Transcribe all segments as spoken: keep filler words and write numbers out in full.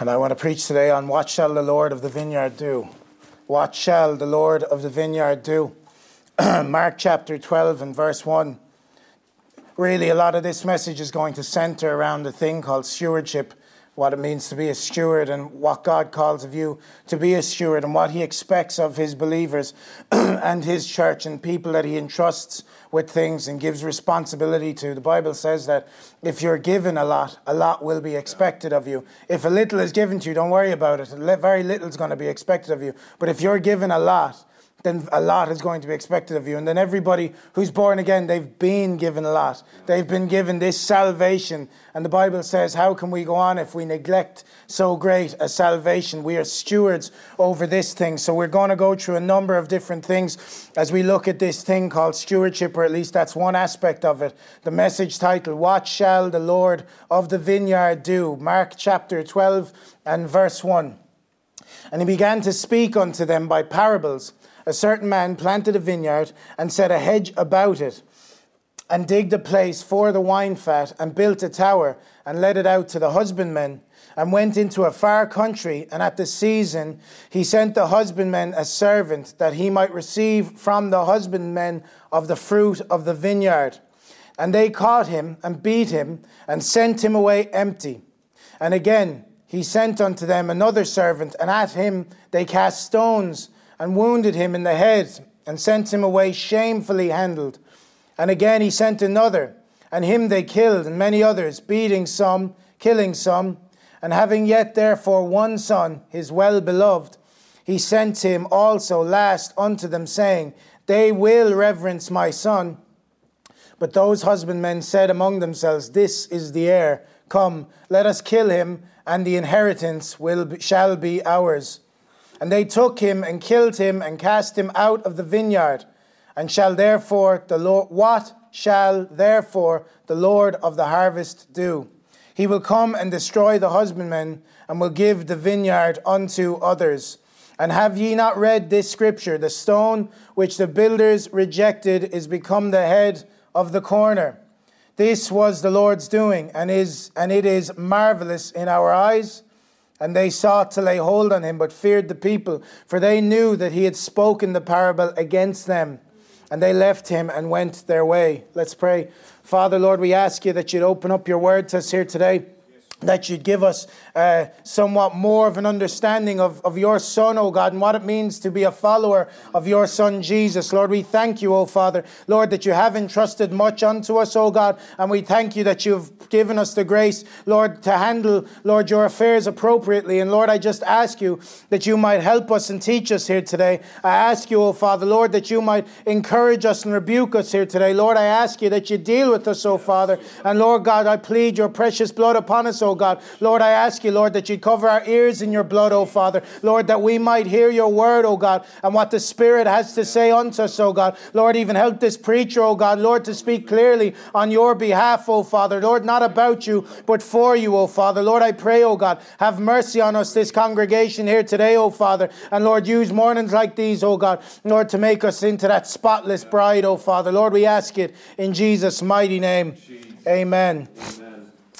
And I want to preach today on what shall the Lord of the vineyard do? What shall the Lord of the vineyard do? Mark chapter twelve and verse one. Really, a lot of this message is going to center around a thing called stewardship, what it means to be a steward and what God calls of you to be a steward and what he expects of his believers and his church and people that he entrusts with things and gives responsibility to. The Bible says that if you're given a lot, a lot will be expected of you. If a little is given to you, don't worry about it. Very little is going to be expected of you. But if you're given a lot, then a lot is going to be expected of you. And then everybody who's born again, they've been given a lot. They've been given this salvation. And the Bible says, how can we go on if we neglect so great a salvation? We are stewards over this thing. So we're going to go through a number of different things as we look at this thing called stewardship, or at least that's one aspect of it. The message title, What Shall the Lord of the Vineyard Do? Mark chapter twelve and verse one. And he began to speak unto them by parables. A certain man planted a vineyard and set a hedge about it and digged a place for the winefat and built a tower and let it out to the husbandmen and went into a far country. And at the season he sent the husbandmen a servant that he might receive from the husbandmen of the fruit of the vineyard. And they caught him and beat him and sent him away empty. And again he sent unto them another servant, and at him they cast stones and wounded him in the head, and sent him away shamefully handled. And again he sent another, and him they killed, and many others, beating some, killing some. And having yet therefore one son, his well-beloved, he sent him also last unto them, saying, They will reverence my son. But those husbandmen said among themselves, This is the heir, come, let us kill him, and the inheritance will be, shall be ours. And they took him and killed him and cast him out of the vineyard. And shall therefore the Lord, what shall therefore the Lord of the harvest do? He will come and destroy the husbandmen and will give the vineyard unto others. And have ye not read this scripture? The stone which the builders rejected is become the head of the corner. This was the Lord's doing, and is and it is marvelous in our eyes. And they sought to lay hold on him, but feared the people, for they knew that he had spoken the parable against them. And they left him and went their way. Let's pray. Father, Lord, we ask you that you'd open up your word to us here today, that you'd give us uh, somewhat more of an understanding of, of your Son, O God, and what it means to be a follower of your Son, Jesus. Lord, we thank you, O Father, Lord, that you have entrusted much unto us, O God, and we thank you that you've given us the grace, Lord, to handle, Lord, your affairs appropriately. And Lord, I just ask you that you might help us and teach us here today. I ask you, O Father, Lord, that you might encourage us and rebuke us here today. Lord, I ask you that you deal with us, O Father. And Lord God, I plead your precious blood upon us, O O God. Lord, I ask you, Lord, that you'd cover our ears in your blood, O Father. Lord, that we might hear your word, O God, and what the Spirit has to say unto us, O God. Lord, even help this preacher, O God, Lord, to speak clearly on your behalf, O Father. Lord, not about you, but for you, O Father. Lord, I pray, O God, have mercy on us, this congregation here today, O Father. And Lord, use mornings like these, O God, Lord, to make us into that spotless bride, O Father. Lord, we ask it in Jesus' mighty name. Amen. Amen.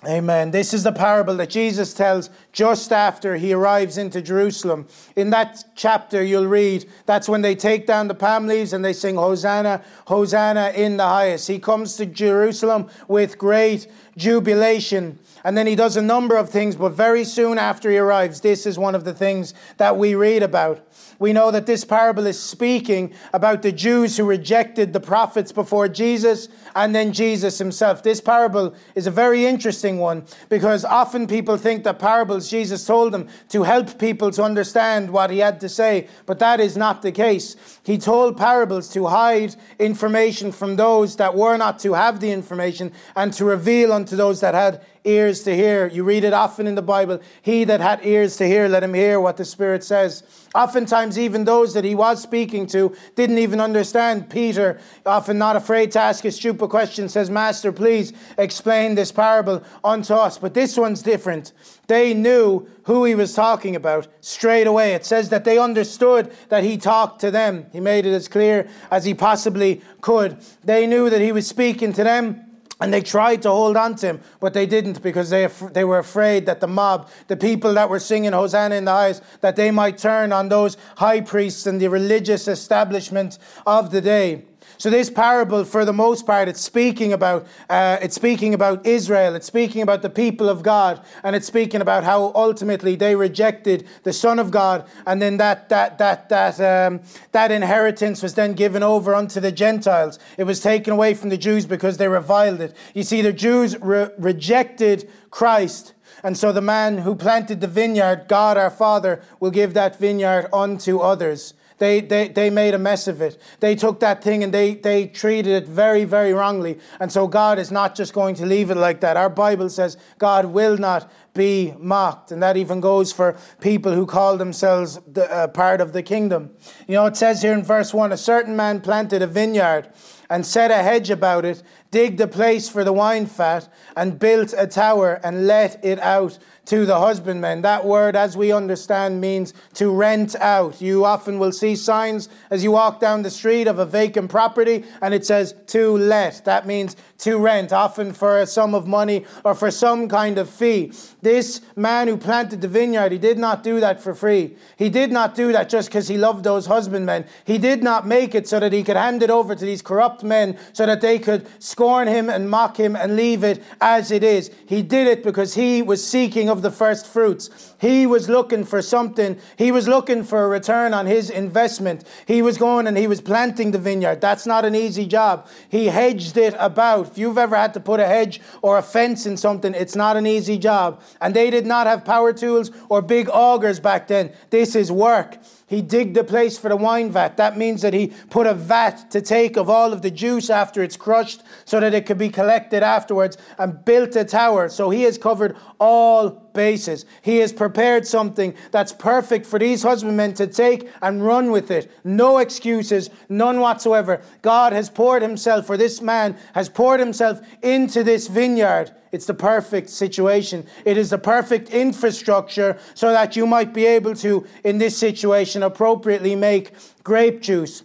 Amen. This is the parable that Jesus tells just after he arrives into Jerusalem. In that chapter you'll read, that's when they take down the palm leaves and they sing, Hosanna, Hosanna in the highest. He comes to Jerusalem with great jubilation. And then he does a number of things, but very soon after he arrives, this is one of the things that we read about. We know that this parable is speaking about the Jews who rejected the prophets before Jesus and then Jesus himself. This parable is a very interesting one because often people think that parables Jesus told them to help people to understand what he had to say, but that is not the case. He told parables to hide information from those that were not to have the information and to reveal unto those that had ears to hear. You read it often in the Bible. He that had ears to hear, let him hear what the Spirit says. Oftentimes, even those that he was speaking to didn't even understand. Peter, often not afraid to ask a stupid question, says, Master, please explain this parable unto us. But this one's different. They knew who he was talking about straight away. It says that they understood that he talked to them. He made it as clear as he possibly could. They knew that he was speaking to them. And they tried to hold on to him, but they didn't, because they af- they were afraid that the mob, the people that were singing Hosanna in the highest, that they might turn on those high priests and the religious establishment of the day. So this parable, for the most part, it's speaking about uh, it's speaking about Israel, it's speaking about the people of God, and it's speaking about how ultimately they rejected the Son of God, and then that that that that um, that inheritance was then given over unto the Gentiles. It was taken away from the Jews because they reviled it. You see, the Jews re- rejected Christ, and so the man who planted the vineyard, God our Father, will give that vineyard unto others. They, they they made a mess of it. They took that thing and they, they treated it very, very wrongly. And so God is not just going to leave it like that. Our Bible says God will not be mocked. And that even goes for people who call themselves the, uh, part of the kingdom. You know, it says here in verse one, a certain man planted a vineyard and set a hedge about it, digged a place for the wine fat, and built a tower and let it out to the husbandmen. That word, as we understand, means to rent out. You often will see signs as you walk down the street of a vacant property, and it says to let. That means to rent, often for a sum of money or for some kind of fee. This man who planted the vineyard, he did not do that for free. He did not do that just because he loved those husbandmen. He did not make it so that he could hand it over to these corrupt men so that they could scorn him and mock him and leave it as it is. He did it because he was seeking of the first fruits. He was looking for something. He was looking for a return on his investment. He was going and he was planting the vineyard. That's not an easy job. He hedged it about. If you've ever had to put a hedge or a fence in something, it's not an easy job. And they did not have power tools or big augers back then. This is work. He digged a place for the wine vat. That means that he put a vat to take of all of the juice after it's crushed so that it could be collected afterwards, and built a tower. So he has covered all bases. He has prepared something that's perfect for these husbandmen to take and run with it. No excuses, none whatsoever. God has poured himself, or this man has poured himself into this vineyard. It's the perfect situation. It is the perfect infrastructure so that you might be able to, in this situation, appropriately make grape juice.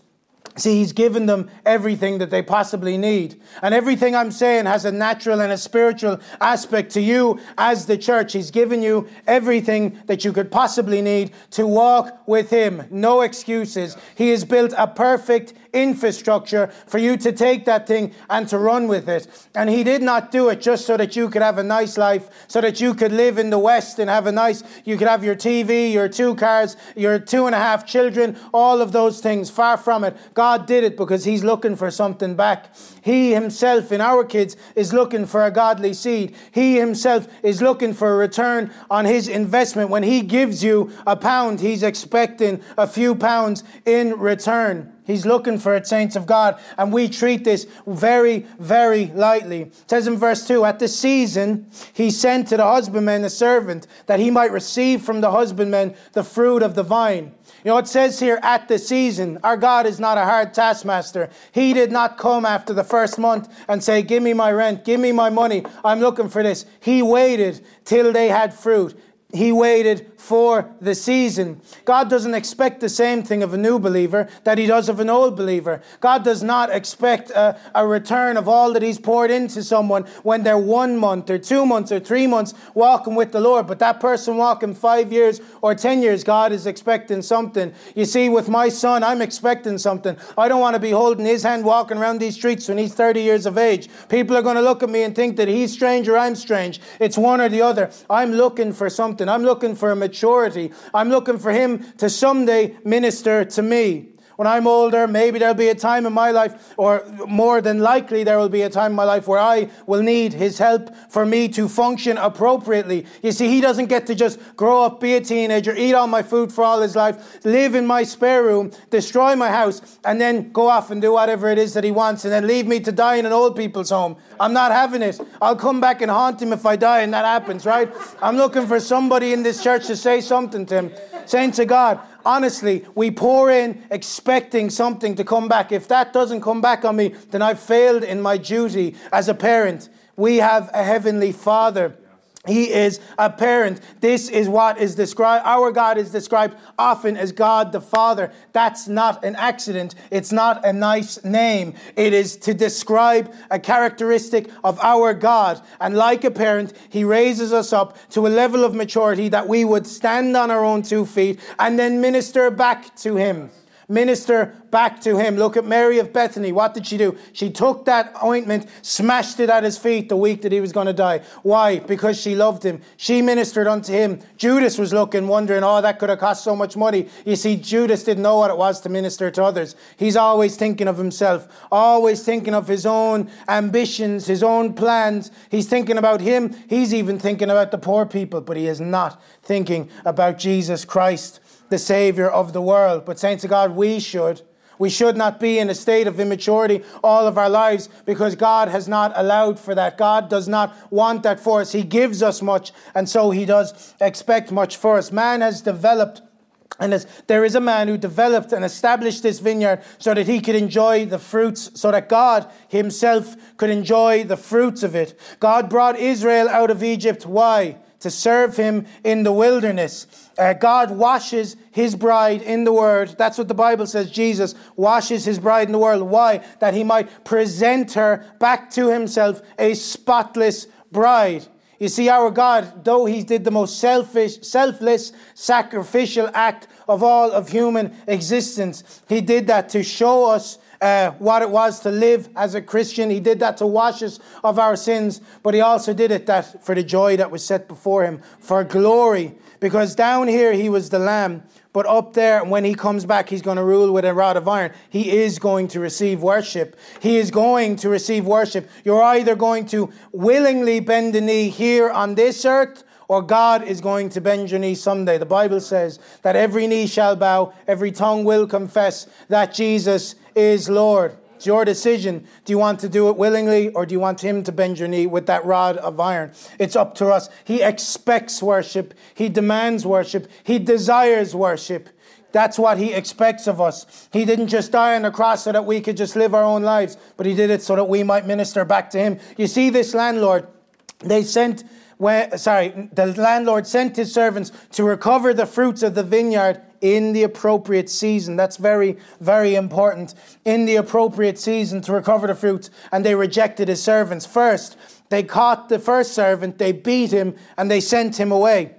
See, he's given them everything that they possibly need. And everything I'm saying has a natural and a spiritual aspect to you as the church. He's given you everything that you could possibly need to walk with him. No excuses. He has built a perfect infrastructure for you to take that thing and to run with it. And he did not do it just so that you could have a nice life, so that you could live in the West and have a nice, you could have your T V, your two cars, your two and a half children, all of those things. Far from it. God did it because he's looking for something back. He himself, in our kids, is looking for a godly seed. He himself is looking for a return on his investment. When he gives you a pound, he's expecting a few pounds in return. He's looking for it, saints of God, and we treat this very, very lightly. It says in verse two, at the season he sent to the husbandman a servant, that he might receive from the husbandman the fruit of the vine. You know, it says here, at the season. Our God is not a hard taskmaster. He did not come after the first month and say, give me my rent, give me my money, I'm looking for this. He waited till they had fruit. He waited for the season. God doesn't expect the same thing of a new believer that he does of an old believer. God does not expect a, a return of all that he's poured into someone when they're one month or two months or three months walking with the Lord. But that person walking five years or ten years, God is expecting something. You see, with my son, I'm expecting something. I don't want to be holding his hand walking around these streets when he's thirty years of age. People are going to look at me and think that he's strange or I'm strange. It's one or the other. I'm looking for something. I'm looking for a maturity. I'm looking for him to someday minister to me. When I'm older, maybe there'll be a time in my life, or more than likely there will be a time in my life where I will need his help for me to function appropriately. You see, he doesn't get to just grow up, be a teenager, eat all my food for all his life, live in my spare room, destroy my house, and then go off and do whatever it is that he wants, and then leave me to die in an old people's home. I'm not having it. I'll come back and haunt him if I die and that happens, right? I'm looking for somebody in this church to say something to him. Saints of God, honestly, we pour in expecting something to come back. If that doesn't come back on me, then I've failed in my duty as a parent. We have a heavenly Father. He is a parent. This is what is described. Our God is described often as God the Father. That's not an accident. It's not a nice name. It is to describe a characteristic of our God. And like a parent, he raises us up to a level of maturity that we would stand on our own two feet and then minister back to him. Minister back to him. Look at Mary of Bethany. What did she do? She took that ointment, smashed it at his feet the week that he was going to die. Why? Because she loved him. She ministered unto him. Judas was looking, wondering, oh, that could have cost so much money. You see, Judas didn't know what it was to minister to others. He's always thinking of himself, always thinking of his own ambitions, his own plans. He's thinking about him. He's even thinking about the poor people, but he is not thinking about Jesus Christ, the Savior of the world. But saints of God, we should. We should not be in a state of immaturity all of our lives, because God has not allowed for that. God does not want that for us. He gives us much, and so he does expect much for us. Man has developed, and there is a man who developed and established this vineyard so that he could enjoy the fruits, so that God himself could enjoy the fruits of it. God brought Israel out of Egypt. Why? To serve him in the wilderness. Uh, God washes his bride in the word. That's what the Bible says. Jesus washes his bride in the world. Why? That he might present her back to himself, a spotless bride. You see, our God, though he did the most selfish, selfless, sacrificial act of all of human existence, he did that to show us Uh, what it was to live as a Christian. He did that to wash us of our sins, but he also did it that for the joy that was set before him, for glory. Because down here he was the lamb, but up there, when he comes back, he's going to rule with a rod of iron. He is going to receive worship. He is going to receive worship. You're either going to willingly bend the knee here on this earth, or God is going to bend your knee someday. The Bible says that every knee shall bow, every tongue will confess that Jesus is Lord. It's your decision. Do you want to do it willingly, or do you want him to bend your knee with that rod of iron? It's up to us. He expects worship. He demands worship. He desires worship. That's what he expects of us. He didn't just die on the cross so that we could just live our own lives, but he did it so that we might minister back to him. You see, this landlord, they sent... When, sorry, the landlord sent his servants to recover the fruits of the vineyard in the appropriate season. That's very, very important. In the appropriate season to recover the fruits, and they rejected his servants. First, they caught the first servant, they beat him, and they sent him away.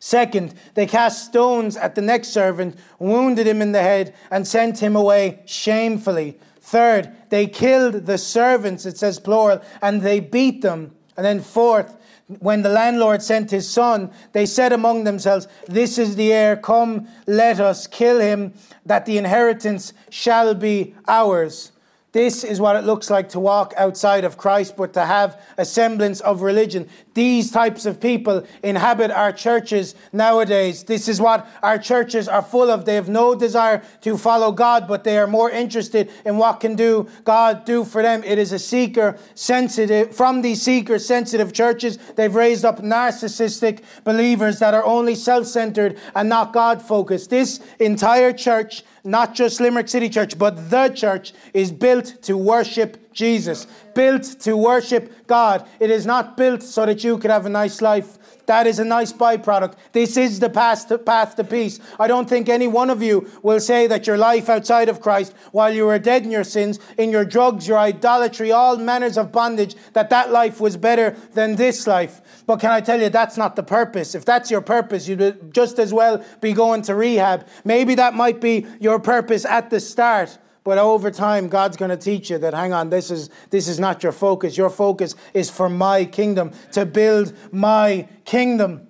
Second, they cast stones at the next servant, wounded him in the head, and sent him away shamefully. Third, they killed the servants, it says plural, and they beat them. And then fourth, when the landlord sent his son, they said among themselves, "This is the heir, come, let us kill him, that the inheritance shall be ours." This is what it looks like to walk outside of Christ, but to have a semblance of religion. These types of people inhabit our churches nowadays. This is what our churches are full of. They have no desire to follow God, but they are more interested in what can do God do for them. It is a seeker sensitive, from these seeker sensitive churches, they've raised up narcissistic believers that are only self-centered and not God focused. This entire church, not just Limerick City Church, but the church, is built to worship Jesus, built to worship God. It is not built so that you could have a nice life. That is a nice byproduct. This is the path to, path to peace. I don't think any one of you will say that your life outside of Christ, while you were dead in your sins, in your drugs, your idolatry, all manners of bondage, that that life was better than this life. But can I tell you, that's not the purpose. If that's your purpose, you'd just as well be going to rehab. Maybe that might be your purpose at the start. But over time, God's going to teach you that, hang on, this is this is not your focus. Your focus is for my kingdom, to build my kingdom.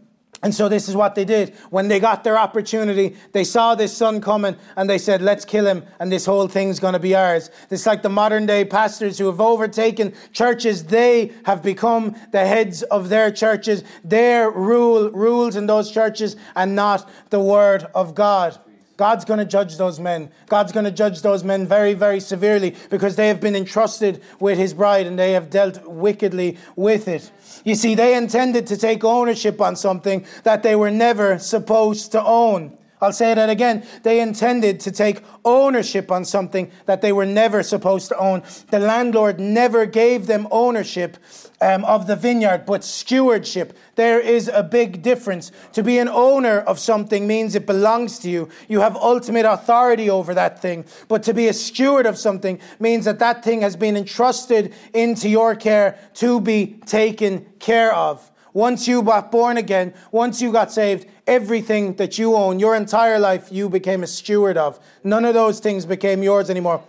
And so this is what they did. When they got their opportunity, they saw this son coming and they said, let's kill him and this whole thing's going to be ours. It's like the modern day pastors who have overtaken churches. They have become the heads of their churches. Their rule rules in those churches and not the word of God. God's going to judge those men. God's going to judge those men very, very severely, because they have been entrusted with his bride and they have dealt wickedly with it. You see, they intended to take ownership on something that they were never supposed to own. I'll say that again. They intended to take ownership on something that they were never supposed to own. The landlord never gave them ownership um, of the vineyard, but stewardship. There is a big difference. To be an owner of something means it belongs to you. You have ultimate authority over that thing. But to be a steward of something means that that thing has been entrusted into your care to be taken care of. Once you got born again, once you got saved, everything that you own, your entire life, you became a steward of. None of those things became yours anymore.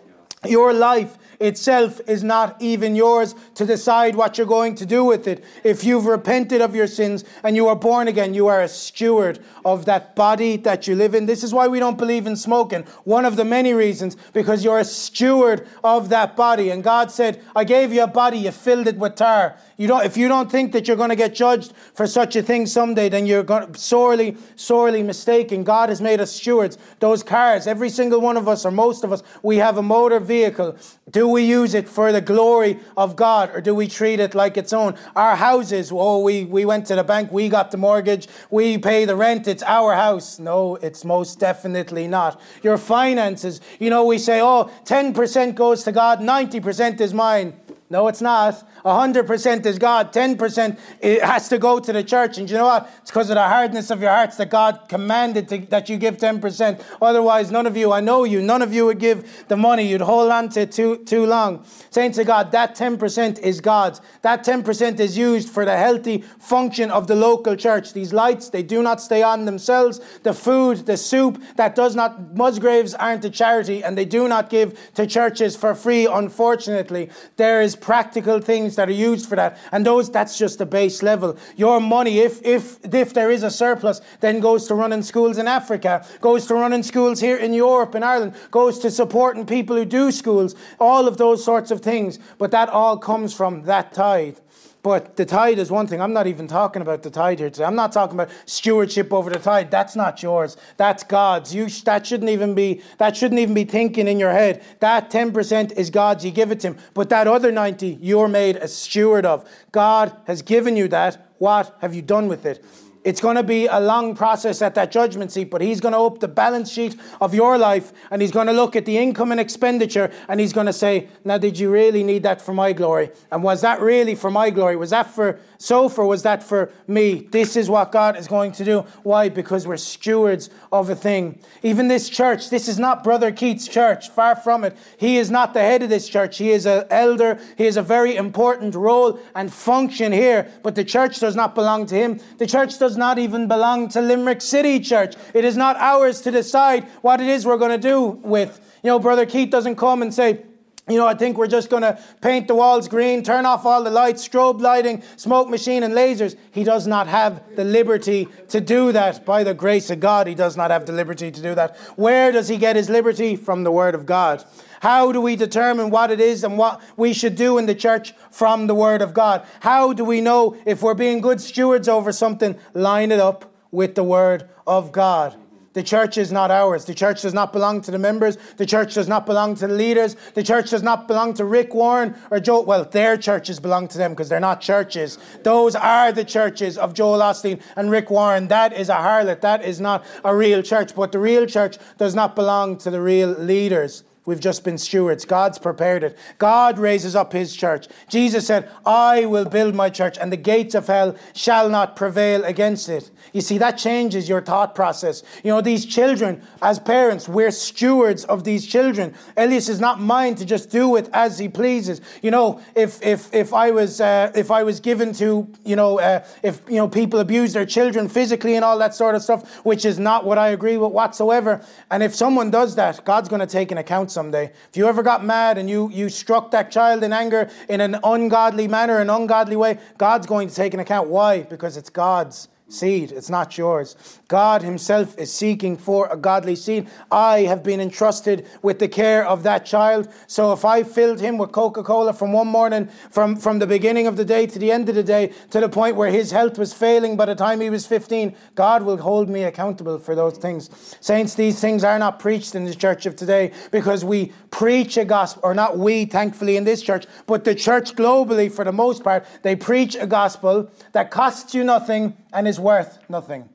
Your life itself is not even yours to decide what you're going to do with it. If you've repented of your sins and you are born again, you are a steward of that body that you live in. This is why we don't believe in smoking. One of the many reasons, because you're a steward of that body. And God said, I gave you a body, you filled it with tar. You don't, if you don't think that you're going to get judged for such a thing someday, then you're going to, sorely, sorely mistaken. God has made us stewards. Those cars, every single one of us, or most of us, we have a motor vehicle. Do we use it for the glory of God, or do we treat it like its own? Our houses, oh, we, we went to the bank, we got the mortgage, we pay the rent, it's our house. No, it's most definitely not. Your finances, you know, we say, oh, ten percent goes to God, ninety percent is mine. No, it's not. one hundred percent is God. ten percent it has to go to the church. And you know what? It's because of the hardness of your hearts that God commanded to, that you give ten percent. Otherwise, none of you, I know you, none of you would give the money. You'd hold on to it too, too long. Saying to God, that ten percent is God's. That ten percent is used for the healthy function of the local church. These lights, they do not stay on themselves. The food, the soup, that does not, Musgraves aren't a charity, and they do not give to churches for free, unfortunately. There is practical things that are used for that, and those, that's just the base level. Your money, if if if there is a surplus, then goes to running schools in Africa, goes to running schools here in Europe and Ireland, goes to supporting people who do schools, all of those sorts of things. But that all comes from that tithe. But the tithe is one thing. I'm not even talking about the tithe here today. I'm not talking about stewardship over the tithe. That's not yours. That's God's. You sh- that shouldn't even be that shouldn't even be thinking in your head. That ten percent is God's. You give it to him. But that other ninety, you're made a steward of. God has given you that. What have you done with it? It's going to be a long process at that judgment seat, but he's going to open the balance sheet of your life, and he's going to look at the income and expenditure, and he's going to say, now, did you really need that for my glory? And was that really for my glory? Was that for Soph, or was that for me? This is what God is going to do. Why? Because we're stewards of a thing. Even this church, this is not Brother Keith's church. Far from it. He is not the head of this church. He is an elder. He has a very important role and function here, but the church does not belong to him. The church does Does not even belong to Limerick City Church. It is not ours to decide what it is we're going to do with. You know, Brother Keith doesn't come and say, you know, I think we're just going to paint the walls green, turn off all the lights, strobe lighting, smoke machine and lasers. He does not have the liberty to do that. By the grace of God, he does not have the liberty to do that. Where does he get his liberty? From the Word of God. How do we determine what it is and what we should do in the church? From the Word of God. How do we know if we're being good stewards over something? Line it up with the Word of God. The church is not ours. The church does not belong to the members. The church does not belong to the leaders. The church does not belong to Rick Warren or Joel. Well, their churches belong to them because they're not churches. Those are the churches of Joel Osteen and Rick Warren. That is a harlot. That is not a real church. But the real church does not belong to the real leaders. We've just been stewards. God's prepared it. God raises up his church. Jesus said, I will build my church, and the gates of hell shall not prevail against it. You see, that changes your thought process. You know, these children, as parents, we're stewards of these children. Elias is not mine to just do with as he pleases. You know, if if if I was uh, if I was given to, you know, uh, if you know people abuse their children physically and all that sort of stuff, which is not what I agree with whatsoever. And if someone does that, God's going to take an account someday. If you ever got mad and you, you struck that child in anger in an ungodly manner, an ungodly way, God's going to take an account. Why? Because it's God's seed. It's not yours. God himself is seeking for a godly seed. I have been entrusted with the care of that child. So if I filled him with Coca-Cola from one morning, from, from the beginning of the day to the end of the day, to the point where his health was failing by the time he was fifteen, God will hold me accountable for those things. Saints, these things are not preached in the church of today because we preach a gospel, or not we, thankfully, in this church, but the church globally, for the most part, they preach a gospel that costs you nothing and is worth nothing.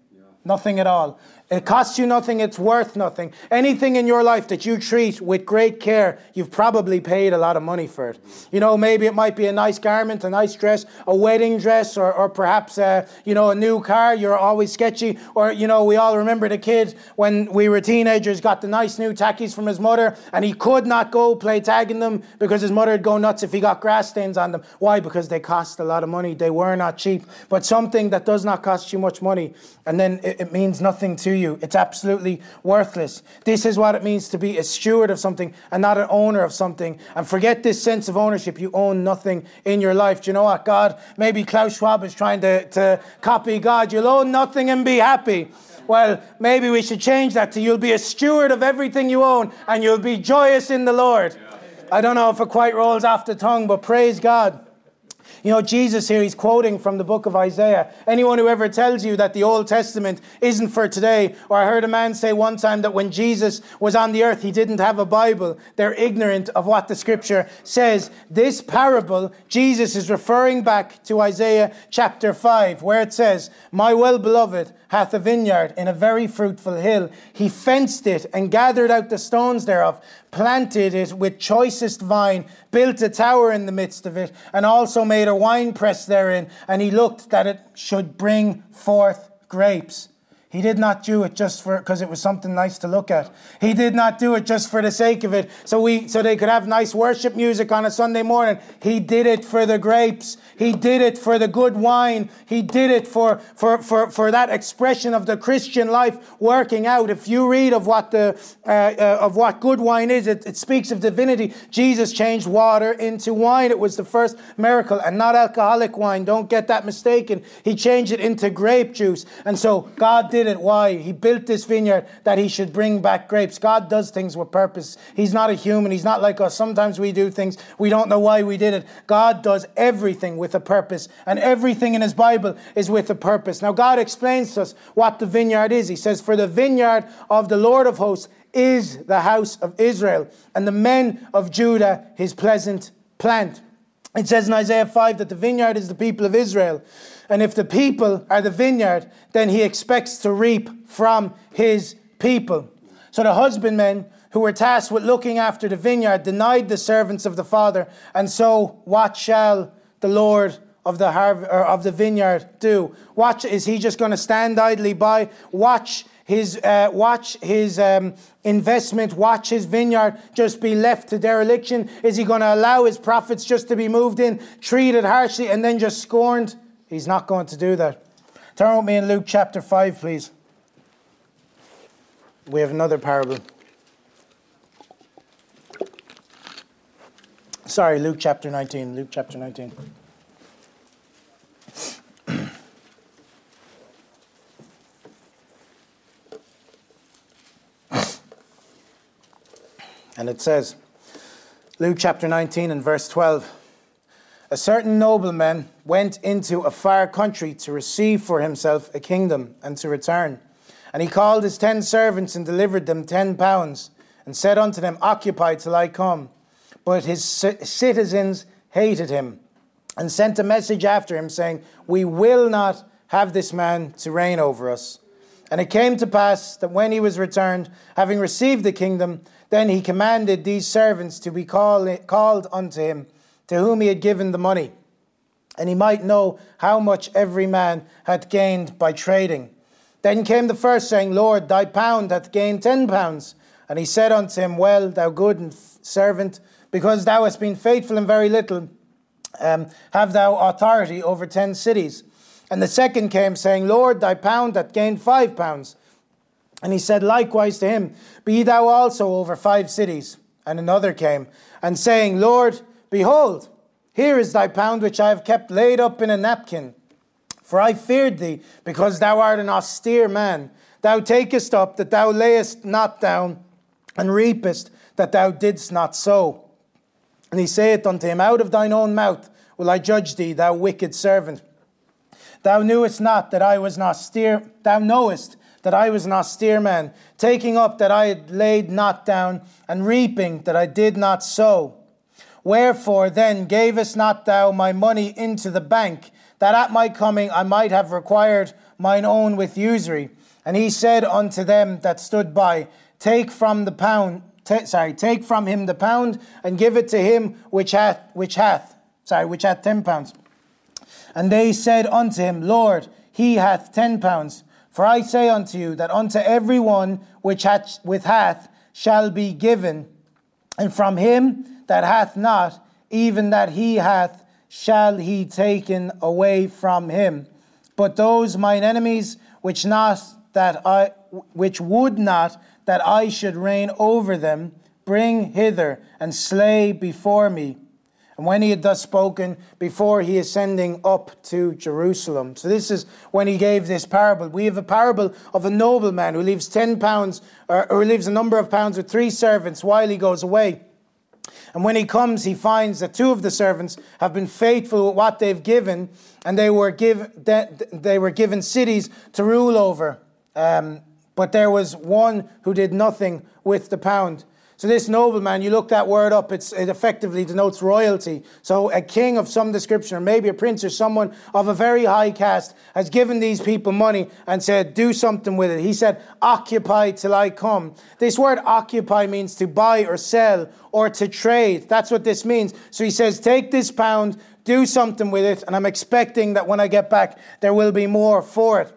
Nothing at all. It costs you nothing. It's worth nothing. Anything in your life that you treat with great care, you've probably paid a lot of money for it. You know, maybe it might be a nice garment, a nice dress, a wedding dress, or, or perhaps, uh, you know, a new car. You're always sketchy. Or, you know, we all remember the kid when we were teenagers got the nice new tackies from his mother and he could not go play tag in them because his mother would go nuts if he got grass stains on them. Why? Because they cost a lot of money. They were not cheap. But something that does not cost you much money and then it, it means nothing to you. It's absolutely worthless. This is what it means to be a steward of something and not an owner of something. And forget this sense of ownership. You own nothing in your life. Do you know what, God? Maybe Klaus Schwab is trying to, to copy God. You'll own nothing and be happy. Well, maybe we should change that to you'll be a steward of everything you own and you'll be joyous in the Lord. Yeah. I don't know if it quite rolls off the tongue, but praise God. You know, Jesus here, he's quoting from the book of Isaiah. Anyone who ever tells you that the Old Testament isn't for today, or I heard a man say one time that when Jesus was on the earth, he didn't have a Bible, they're ignorant of what the scripture says. This parable, Jesus is referring back to Isaiah chapter five, where it says, "My well-beloved hath a vineyard in a very fruitful hill. He fenced it and gathered out the stones thereof, planted it with choicest vine, built a tower in the midst of it, and also made a winepress therein. And he looked that it should bring forth grapes." He did not do it just for because it was something nice to look at. He did not do it just for the sake of it, so we so they could have nice worship music on a Sunday morning. He did it for the grapes. He did it for the good wine. He did it for for for, for that expression of the Christian life working out. If you read of what the uh, uh, of what good wine is, it, it speaks of divinity. Jesus changed water into wine. It was the first miracle, and not alcoholic wine. Don't get that mistaken. He changed it into grape juice, and so God did it. Why? He built this vineyard that he should bring back grapes. God does things with purpose. He's not a human. He's not like us. Sometimes we do things we don't know why we did it. God does everything with a purpose, and everything in his Bible is with a purpose. Now God explains to us what the vineyard is. He says, "For the vineyard of the Lord of hosts is the house of Israel, and the men of Judah his pleasant plant." It says in Isaiah five that the vineyard is the people of Israel. And if the people are the vineyard, then he expects to reap from his people. So the husbandmen who were tasked with looking after the vineyard denied the servants of the Father. And so what shall the Lord of the harv- or of the vineyard do? Watch, is he just going to stand idly by? Watch his uh, watch his um, investment, watch his vineyard just be left to dereliction? Is he going to allow his profits just to be moved in, treated harshly, and then just scorned? He's not going to do that. Turn with me in Luke chapter five, please. We have another parable. Sorry, Luke chapter nineteen. Luke chapter nineteen. And it says, Luke chapter nineteen and verse twelve, "A certain nobleman went into a far country to receive for himself a kingdom and to return. And he called his ten servants and delivered them ten pounds and said unto them, Occupy till I come. But his citizens hated him and sent a message after him saying, We will not have this man to reign over us. And it came to pass that when he was returned, having received the kingdom, then he commanded these servants to be call, called unto him, to whom he had given the money, and he might know how much every man had gained by trading. Then came the first, saying, Lord, thy pound hath gained ten pounds. And he said unto him, Well, thou good and f- servant, because thou hast been faithful in very little, um, have thou authority over ten cities. And the second came, saying, Lord, thy pound hath gained five pounds. And he said likewise to him, Be thou also over five cities. And another came, and saying, Lord, behold, here is thy pound which I have kept laid up in a napkin. For I feared thee, because thou art an austere man. Thou takest up that thou layest not down, and reapest that thou didst not sow. And he saith unto him, Out of thine own mouth will I judge thee, thou wicked servant. Thou knewest not that I was an austere, thou knowest that I was an austere man, taking up that I had laid not down, and reaping that I did not sow. Wherefore then gavest not thou my money into the bank, that at my coming I might have required mine own with usury? And he said unto them that stood by, Take from the pound, t- sorry, take from him the pound, and give it to him which hath, which hath, sorry, which hath ten pounds. And they said unto him, Lord, he hath ten pounds. For I say unto you, that unto every one which hath with hath shall be given, and from him that hath not, even that he hath, shall he taken away from him. But those mine enemies, which not that I, which would not that I should reign over them, bring hither and slay before me. And when he had thus spoken, before he is ascending up to Jerusalem. So this is when he gave this parable. We have a parable of a nobleman who leaves ten pounds, or, or leaves a number of pounds with three servants while he goes away. And when he comes, he finds that two of the servants have been faithful with what they've given, and they were give they were given cities to rule over. Um, but there was one who did nothing with the pound. So this nobleman, you look that word up, it's, it effectively denotes royalty. So a king of some description, or maybe a prince or someone of a very high caste, has given these people money and said, do something with it. He said, occupy till I come. This word occupy means to buy or sell or to trade. That's what this means. So he says, take this pound, do something with it, and I'm expecting that when I get back, there will be more for it.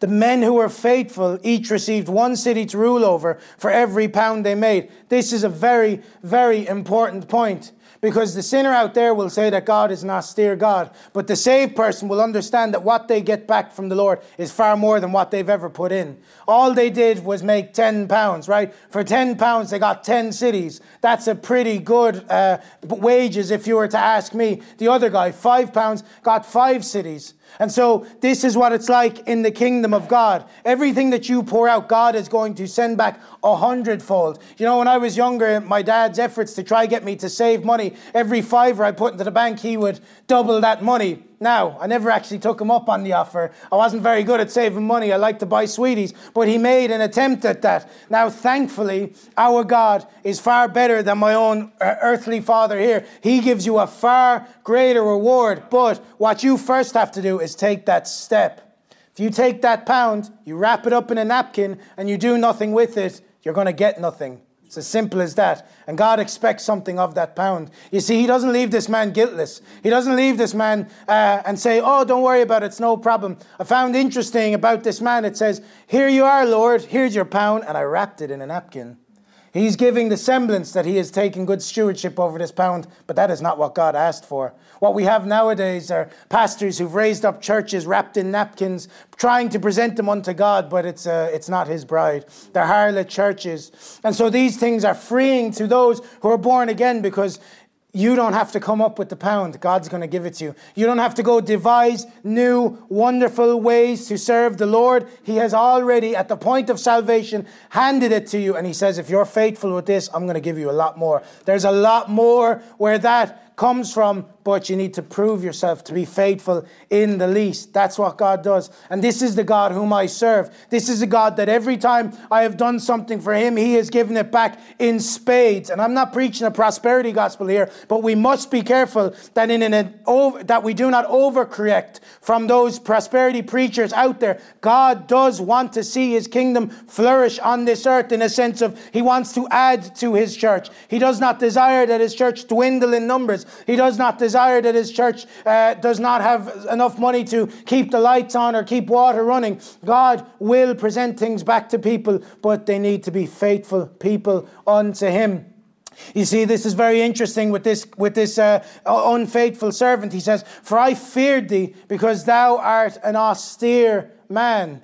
The men who were faithful each received one city to rule over for every pound they made. This is a very, very important point, because the sinner out there will say that God is an austere God, but the saved person will understand that what they get back from the Lord is far more than what they've ever put in. All they did was make ten pounds, right? For ten pounds, they got ten cities. That's a pretty good uh, wages if you were to ask me. The other guy, five pounds, got five cities. And so this is what it's like in the kingdom of God. Everything that you pour out, God is going to send back a hundredfold. You know, when I was younger, my dad's efforts to try get me to save money, every fiver I put into the bank, he would double that money. Now, I never actually took him up on the offer. I wasn't very good at saving money. I like to buy sweeties, but he made an attempt at that. Now, thankfully, our God is far better than my own earthly father here. He gives you a far greater reward, but what you first have to do is take that step. If you take that pound, you wrap it up in a napkin, and you do nothing with it, you're going to get nothing. It's as simple as that. And God expects something of that pound. You see, he doesn't leave this man guiltless. He doesn't leave this man uh, and say, oh, don't worry about it, it's no problem. I found interesting about this man, it says, here you are, Lord, here's your pound, and I wrapped it in a napkin. He's giving the semblance that he is taking good stewardship over this pound, but that is not what God asked for. What we have nowadays are pastors who've raised up churches wrapped in napkins, trying to present them unto God, but it's uh, it's not his bride. They're harlot churches. And so these things are freeing to those who are born again, because you don't have to come up with the pound. God's going to give it to you. You don't have to go devise new, wonderful ways to serve the Lord. He has already, at the point of salvation, handed it to you. And he says, if you're faithful with this, I'm going to give you a lot more. There's a lot more where that comes from, but you need to prove yourself to be faithful in the least. That's what God does. And this is the God whom I serve. This is the God that every time I have done something for him, he has given it back in spades. And I'm not preaching a prosperity gospel here, but we must be careful that in an over, that we do not overcorrect from those prosperity preachers out there. God does want to see his kingdom flourish on this earth, in a sense of he wants to add to his church. He does not desire that his church dwindle in numbers. He does not desire Desire that his church uh, does not have enough money to keep the lights on or keep water running. God will present things back to people, but they need to be faithful people unto him. You see, this is very interesting with this with this uh, unfaithful servant. He says, "For I feared thee, because thou art an austere man."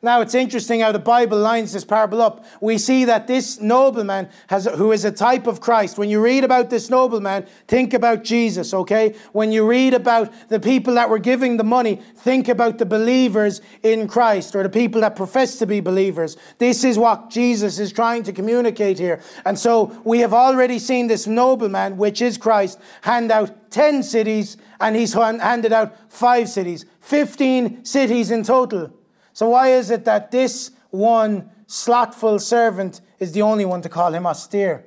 Now, it's interesting how the Bible lines this parable up. We see that this nobleman, has, who is a type of Christ, when you read about this nobleman, think about Jesus, okay? When you read about the people that were giving the money, think about the believers in Christ, or the people that profess to be believers. This is what Jesus is trying to communicate here. And so we have already seen this nobleman, which is Christ, hand out ten cities, and he's handed out five cities, fifteen cities in total. So why is it that this one slothful servant is the only one to call him austere?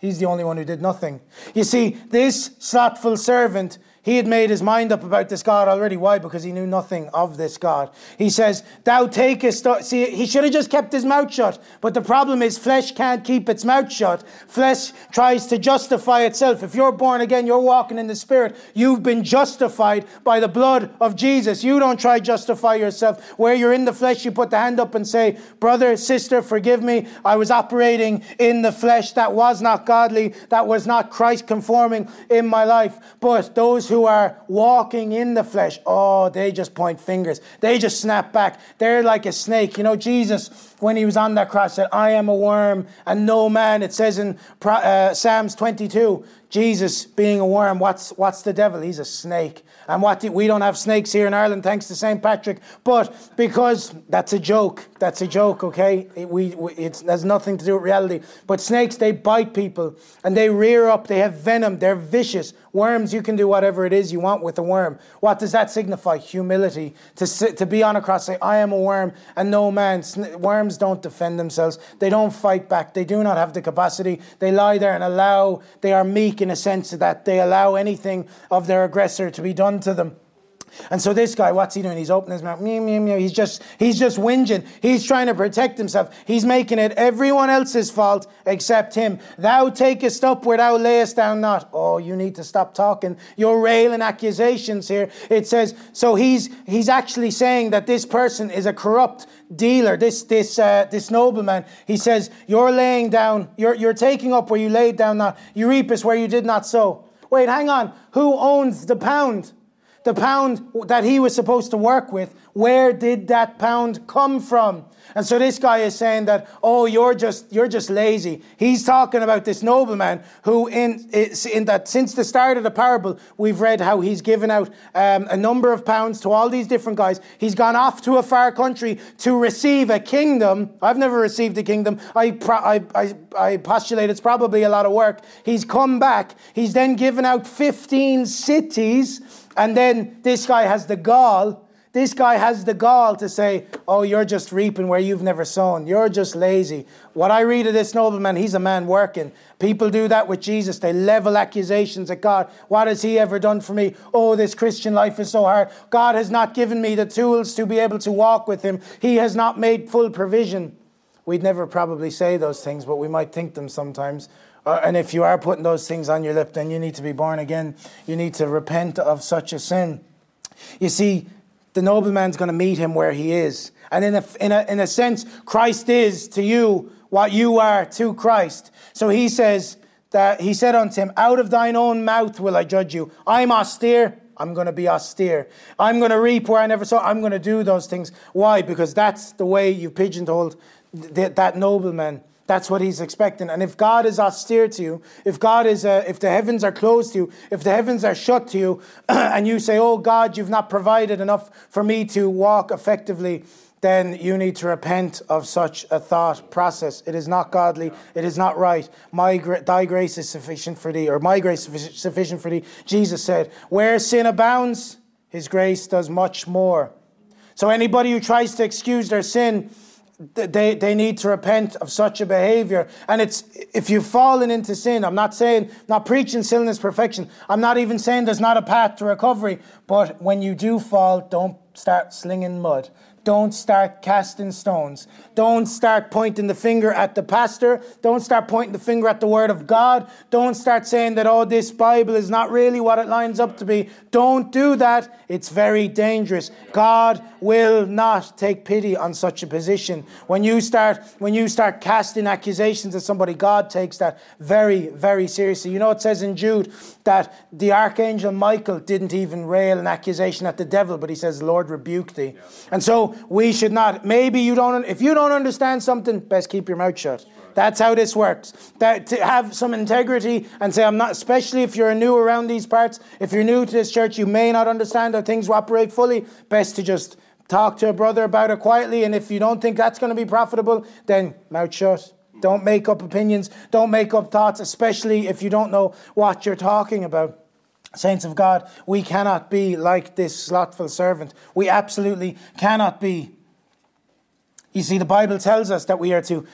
He's the only one who did nothing. You see, this slothful servant, He had made his mind up about this God already. Why? Because he knew nothing of this God. He says, thou takest... See, he should have just kept his mouth shut. But the problem is flesh can't keep its mouth shut. Flesh tries to justify itself. If you're born again, you're walking in the Spirit. You've been justified by the blood of Jesus. You don't try to justify yourself. Where you're in the flesh, you put the hand up and say, brother, sister, forgive me. I was operating in the flesh. That was not godly. That was not Christ conforming in my life. But those who who are walking in the flesh, oh, they just point fingers. They just snap back. They're like a snake. You know, Jesus, when he was on that cross, said, I am a worm and no man. It says in uh, Psalms twenty-two, Jesus being a worm, what's what's the devil? He's a snake. And what do, we don't have snakes here in Ireland, thanks to Saint Patrick. But because that's a joke, that's a joke, okay? It, we, we it's it has nothing to do with reality. But snakes, they bite people and they rear up. They have venom. They're vicious. Worms, you can do whatever it is you want with a worm. What does that signify? Humility. To sit, to be on a cross, say, I am a worm and no man. Sn- worms don't defend themselves. They don't fight back. They do not have the capacity. They lie there and allow. They are meek in a sense of that. They allow anything of their aggressor to be done to them. And so this guy, what's he doing? He's opening his mouth. Meow, meow, meow. He's just, he's just whinging. He's trying to protect himself. He's making it everyone else's fault except him. Thou takest up where thou layest down not. Oh, you need to stop talking. You're railing accusations here. It says, so he's he's actually saying that this person is a corrupt dealer. This this uh, this nobleman. He says, you're laying down. You're you're taking up where you laid down not. You reap is where you did not sow. Wait, hang on. Who owns the pound? The pound that he was supposed to work with, where did that pound come from? And so this guy is saying that, oh, you're just you're just lazy. He's talking about this nobleman who, in in that since the start of the parable, we've read how he's given out um, a number of pounds to all these different guys. He's gone off to a far country to receive a kingdom. I've never received a kingdom. I pro- I, I I postulate it's probably a lot of work. He's come back. He's then given out fifteen cities. And then this guy has the gall, this guy has the gall to say, oh, you're just reaping where you've never sown. You're just lazy. What I read of this nobleman, he's a man working. People do that with Jesus. They level accusations at God. What has he ever done for me? Oh, this Christian life is so hard. God has not given me the tools to be able to walk with him. He has not made full provision. We'd never probably say those things, but we might think them sometimes. Uh, and if you are putting those things on your lip, then you need to be born again. You need to repent of such a sin. You see, the nobleman's going to meet him where he is. And in a, in a, in a sense, Christ is to you what you are to Christ. So he says that he said unto him, out of thine own mouth will I judge you. I'm austere. I'm going to be austere. I'm going to reap where I never saw. I'm going to do those things. Why? Because that's the way you pigeonholed th- that nobleman. That's what he's expecting. And if God is austere to you, if God is, uh, if the heavens are closed to you, if the heavens are shut to you, and you say, oh God, you've not provided enough for me to walk effectively, then you need to repent of such a thought process. It is not godly. It is not right. My gra- thy grace is sufficient for thee, or my grace is sufficient for thee. Jesus said, where sin abounds, his grace does much more. So anybody who tries to excuse their sin, They they need to repent of such a behavior. And it's if you've fallen into sin, I'm not saying, not preaching sin is perfection. I'm not even saying there's not a path to recovery. But when you do fall, don't start slinging mud. Don't start casting stones. Don't start pointing the finger at the pastor. Don't start pointing the finger at the word of God. Don't start saying that, oh, this Bible is not really what it lines up to be. Don't do that. It's very dangerous. God will not take pity on such a position. When you start, when you start casting accusations at somebody, God takes that very, very seriously. You know, it says in Jude that the archangel Michael didn't even rail an accusation at the devil, but he says, Lord, rebuke thee. Yeah. And so, we should not. Maybe you don't. If you don't understand something, best keep your mouth shut. That's how this works. That to have some integrity and say, I'm not, especially if you're new around these parts, if you're new to this church, you may not understand how things operate fully. Best to just talk to a brother about it quietly. And if you don't think that's going to be profitable, then mouth shut. Don't make up opinions. Don't make up thoughts, especially if you don't know what you're talking about. Saints of God, we cannot be like this slothful servant. We absolutely cannot be. You see, the Bible tells us that we are to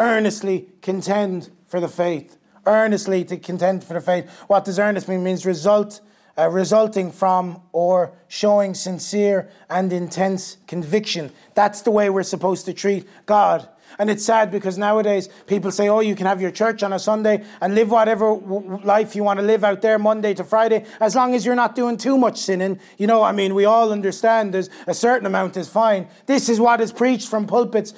earnestly contend for the faith. Earnestly to contend for the faith. What does earnest mean? It means result uh, resulting from or showing sincere and intense conviction. That's the way we're supposed to treat God. And it's sad because nowadays people say, oh, you can have your church on a Sunday and live whatever w- life you want to live out there Monday to Friday, as long as you're not doing too much sinning. You know, I mean, we all understand there's a certain amount is fine. This is what is preached from pulpits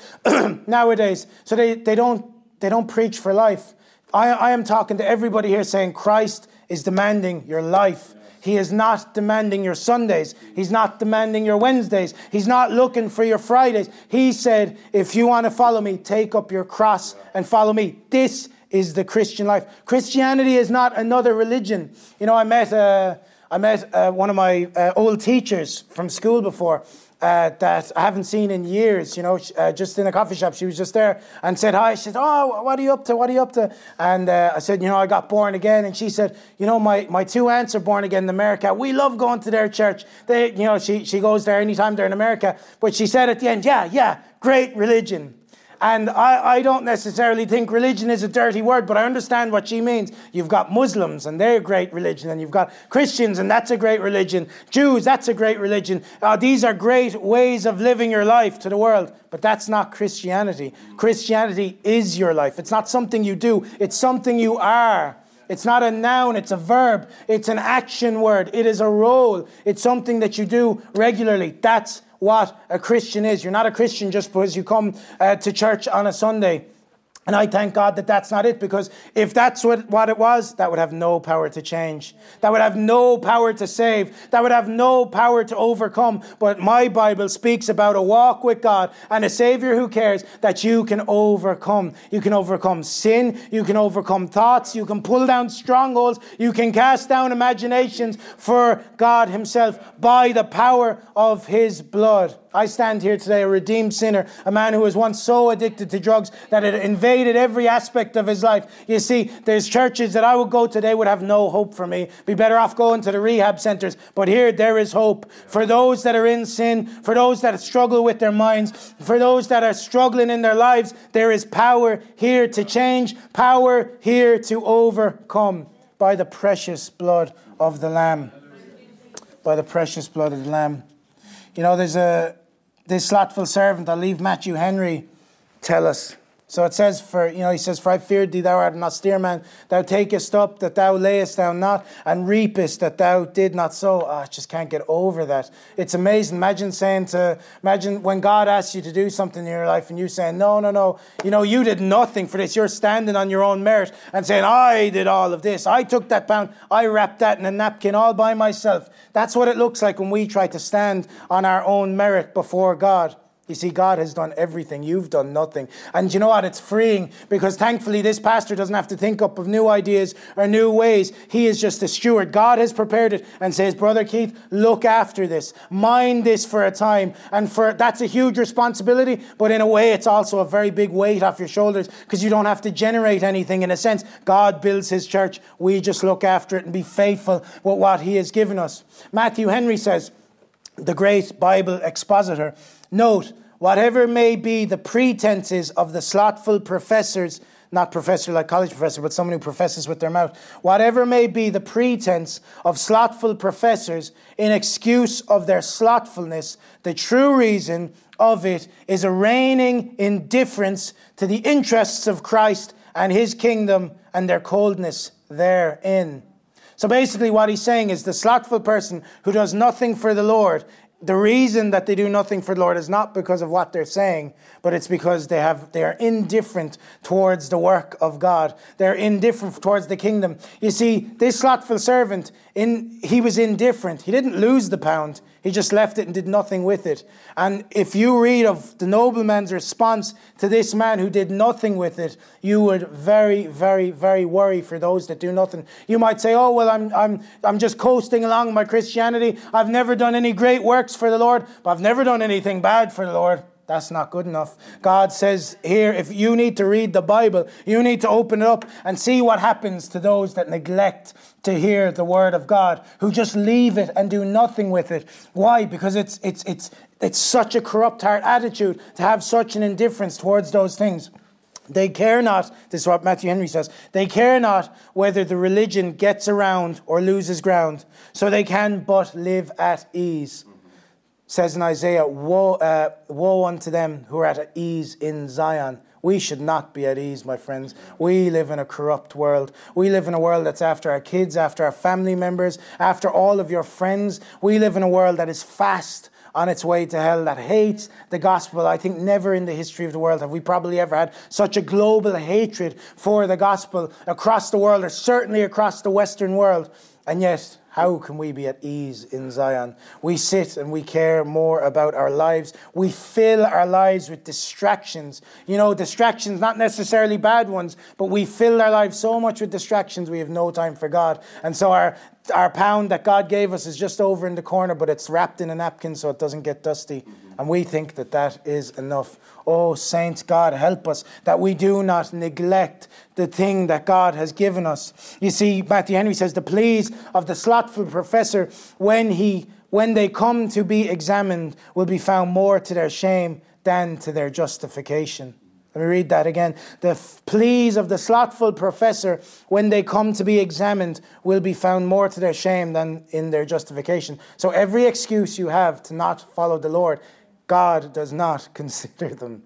nowadays. So they, they don't they don't preach for life. I, I am talking to everybody here saying Christ is demanding your life. He is not demanding your Sundays. He's not demanding your Wednesdays. He's not looking for your Fridays. He said, if you want to follow me, take up your cross and follow me. This is the Christian life. Christianity is not another religion. You know, I met uh, I met uh, one of my uh, old teachers from school before uh, that I haven't seen in years, you know, uh, just in a coffee shop. She was just there and said, hi. She said, oh, what are you up to? What are you up to? And uh, I said, you know, I got born again. And she said, you know, my, my two aunts are born again in America. We love going to their church. They, you know, she, she goes there anytime they're in America. But she said at the end, yeah, yeah, great religion. And I, I don't necessarily think religion is a dirty word, but I understand what she means. You've got Muslims, and they're a great religion. And you've got Christians, and that's a great religion. Jews, that's a great religion. Uh, these are great ways of living your life to the world. But that's not Christianity. Christianity is your life. It's not something you do. It's something you are. It's not a noun, it's a verb. It's an action word. It is a role. It's something that you do regularly. That's what a Christian is. You're not a Christian just because you come uh, to church on a Sunday. And I thank God that that's not it, because if that's what, what it was, that would have no power to change. That would have no power to save. That would have no power to overcome. But my Bible speaks about a walk with God and a Savior who cares that you can overcome. You can overcome sin. You can overcome thoughts. You can pull down strongholds. You can cast down imaginations for God himself by the power of his blood. I stand here today, a redeemed sinner, a man who was once so addicted to drugs that it invaded every aspect of his life. You see, there's churches that I would go to, they would have no hope for me. Be better off going to the rehab centers. But here, there is hope for those that are in sin, for those that struggle with their minds, for those that are struggling in their lives. There is power here to change, power here to overcome by the precious blood of the Lamb. By the precious blood of the Lamb. You know, there's a... This slothful servant, I'll leave Matthew Henry tell us. So it says, for you know, he says, for I feared thee, thou art an austere man. Thou takest up that thou layest down not, and reapest that thou did not sow. Oh, I just can't get over that. It's amazing. Imagine saying to, imagine when God asks you to do something in your life, and you saying, no, no, no. You know, you did nothing for this. You're standing on your own merit and saying, I did all of this. I took that pound. I wrapped that in a napkin all by myself. That's what it looks like when we try to stand on our own merit before God. You see, God has done everything. You've done nothing. And you know what? It's freeing, because thankfully this pastor doesn't have to think up of new ideas or new ways. He is just a steward. God has prepared it and says, Brother Keith, look after this. Mind this for a time. And for that's a huge responsibility, but in a way it's also a very big weight off your shoulders, because you don't have to generate anything in a sense. God builds his church. We just look after it and be faithful with what he has given us. Matthew Henry says, the great Bible expositor, note, whatever may be the pretenses of the slothful professors, not professor like college professor, but someone who professes with their mouth, whatever may be the pretense of slothful professors in excuse of their slothfulness, the true reason of it is a reigning indifference to the interests of Christ and his kingdom, and their coldness therein. So basically what he's saying is the slothful person who does nothing for the Lord, the reason that they do nothing for the Lord is not because of what they're saying, but it's because they have they are indifferent towards the work of God. They're indifferent towards the kingdom. You see, this slothful servant, in he was indifferent. He didn't lose the pound. He just left it and did nothing with it. And if you read of the nobleman's response to this man who did nothing with it, you would very, very, very worry for those that do nothing. You might say, oh, well, I'm I'm I'm just coasting along my Christianity. I've never done any great works for the Lord, but I've never done anything bad for the Lord. That's not good enough. God says here, if you need to read the Bible, you need to open it up and see what happens to those that neglect to hear the word of God, who just leave it and do nothing with it. Why? Because it's it's it's it's such a corrupt heart attitude to have such an indifference towards those things. They care not, this is what Matthew Henry says, they care not whether the religion gets around or loses ground, so they can but live at ease. Mm-hmm. Says in Isaiah, woe, uh, woe unto them who are at ease in Zion. We should not be at ease, my friends. We live in a corrupt world. We live in a world that's after our kids, after our family members, after all of your friends. We live in a world that is fast on its way to hell, that hates the gospel. I think never in the history of the world have we probably ever had such a global hatred for the gospel across the world, or certainly across the Western world. And yet, how can we be at ease in Zion? We sit and we care more about our lives. We fill our lives with distractions. You know, distractions, not necessarily bad ones, but we fill our lives so much with distractions we have no time for God. And so our our pound that God gave us is just over in the corner, but it's wrapped in a napkin so it doesn't get dusty. Mm-hmm. And we think that that is enough. Oh, saints, God, help us that we do not neglect the thing that God has given us. You see, Matthew Henry says, the pleas of the slothful professor, when he, when they come to be examined, will be found more to their shame than to their justification. Let me read that again. The f- pleas of the slothful professor, when they come to be examined, will be found more to their shame than in their justification. So every excuse you have to not follow the Lord, God does not consider them.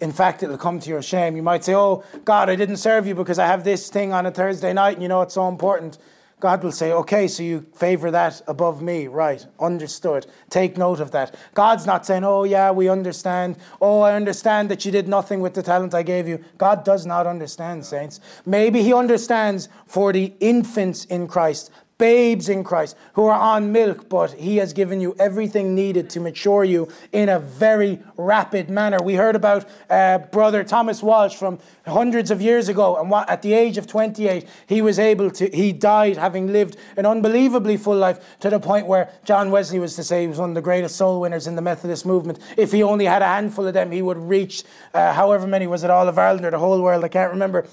In fact, it'll come to your shame. You might say, oh, God, I didn't serve you because I have this thing on a Thursday night and you know it's so important. God will say, okay, so you favor that above me. Right, understood. Take note of that. God's not saying, oh, yeah, we understand. Oh, I understand that you did nothing with the talent I gave you. God does not understand, saints. Maybe he understands for the infants in Christ, babes in Christ, who are on milk, but he has given you everything needed to mature you in a very rapid manner. We heard about uh, Brother Thomas Walsh from hundreds of years ago, and what, at the age of twenty-eight, he was able to, he died having lived an unbelievably full life, to the point where John Wesley was to say he was one of the greatest soul winners in the Methodist movement. If he only had a handful of them, he would reach uh, however many, was it all of Ireland or the whole world, I can't remember.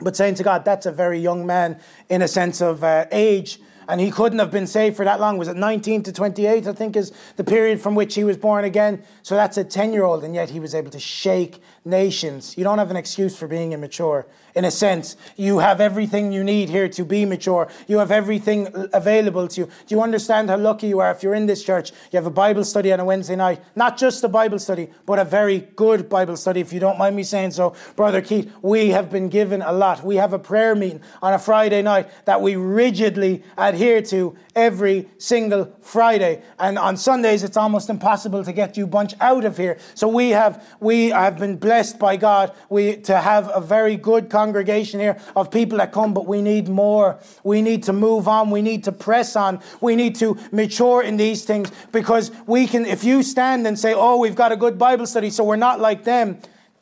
But saying to God, that's a very young man in a sense of uh, age. And he couldn't have been saved for that long. Was it nineteen to twenty-eight, I think, is the period from which he was born again? So that's a ten-year-old, and yet he was able to shake nations. You don't have an excuse for being immature. In a sense, you have everything you need here to be mature. You have everything available to you. Do you understand how lucky you are if you're in this church? You have a Bible study on a Wednesday night. Not just a Bible study, but a very good Bible study, if you don't mind me saying so. Brother Keith, we have been given a lot. We have a prayer meeting on a Friday night that we rigidly adhere Here to every single Friday, and on Sundays it's almost impossible to get you bunch out of here. So we have we have been blessed by God we to have a very good congregation here of people that come, but we need more. We need to move on. We need to press on. We need to mature in these things, because we can. If you stand and say, "Oh, we've got a good Bible study, so we're not like them,"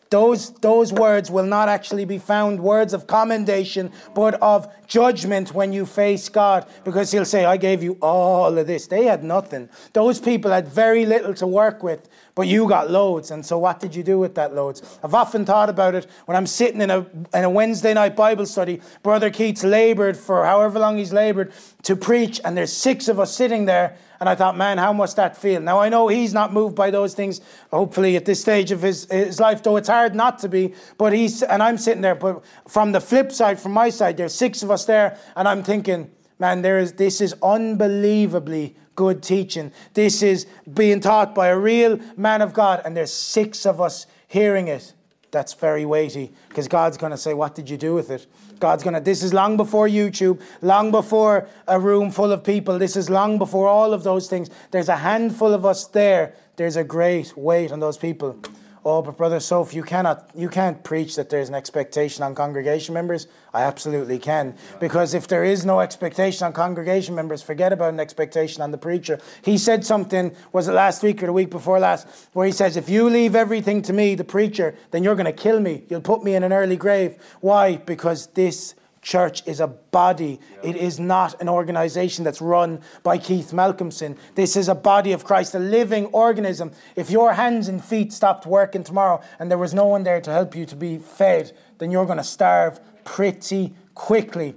Those those words will not actually be found words of commendation, but of judgment when you face God, because he'll say, I gave you all of this. They had nothing. Those people had very little to work with, but you got loads. And so what did you do with that loads? I've often thought about it when I'm sitting in a, in a Wednesday night Bible study. Brother Keats labored for however long he's labored to preach, and there's six of us sitting there. And I thought, man, how must that feel? Now, I know he's not moved by those things, hopefully, at this stage of his, his life, though it's hard not to be. But he's, and I'm sitting there, but from the flip side, from my side, there's six of us there, and I'm thinking, man, there is this is unbelievably good teaching. This is being taught by a real man of God, and there's six of us hearing it. That's very weighty, because God's going to say, what did you do with it? God's going to, this is long before YouTube, long before a room full of people. This is long before all of those things. There's a handful of us there. There's a great weight on those people. Oh, but Brother Soph, you cannot, you can't preach that there's an expectation on congregation members. I absolutely can. Because if there is no expectation on congregation members, forget about an expectation on the preacher. He said something, was it last week or the week before last, where he says, if you leave everything to me, the preacher, then you're going to kill me. You'll put me in an early grave. Why? Because this church is a body. It is not an organization that's run by Keith Malcolmson. This is a body of Christ, a living organism. If your hands and feet stopped working tomorrow and there was no one there to help you to be fed, then you're going to starve pretty quickly.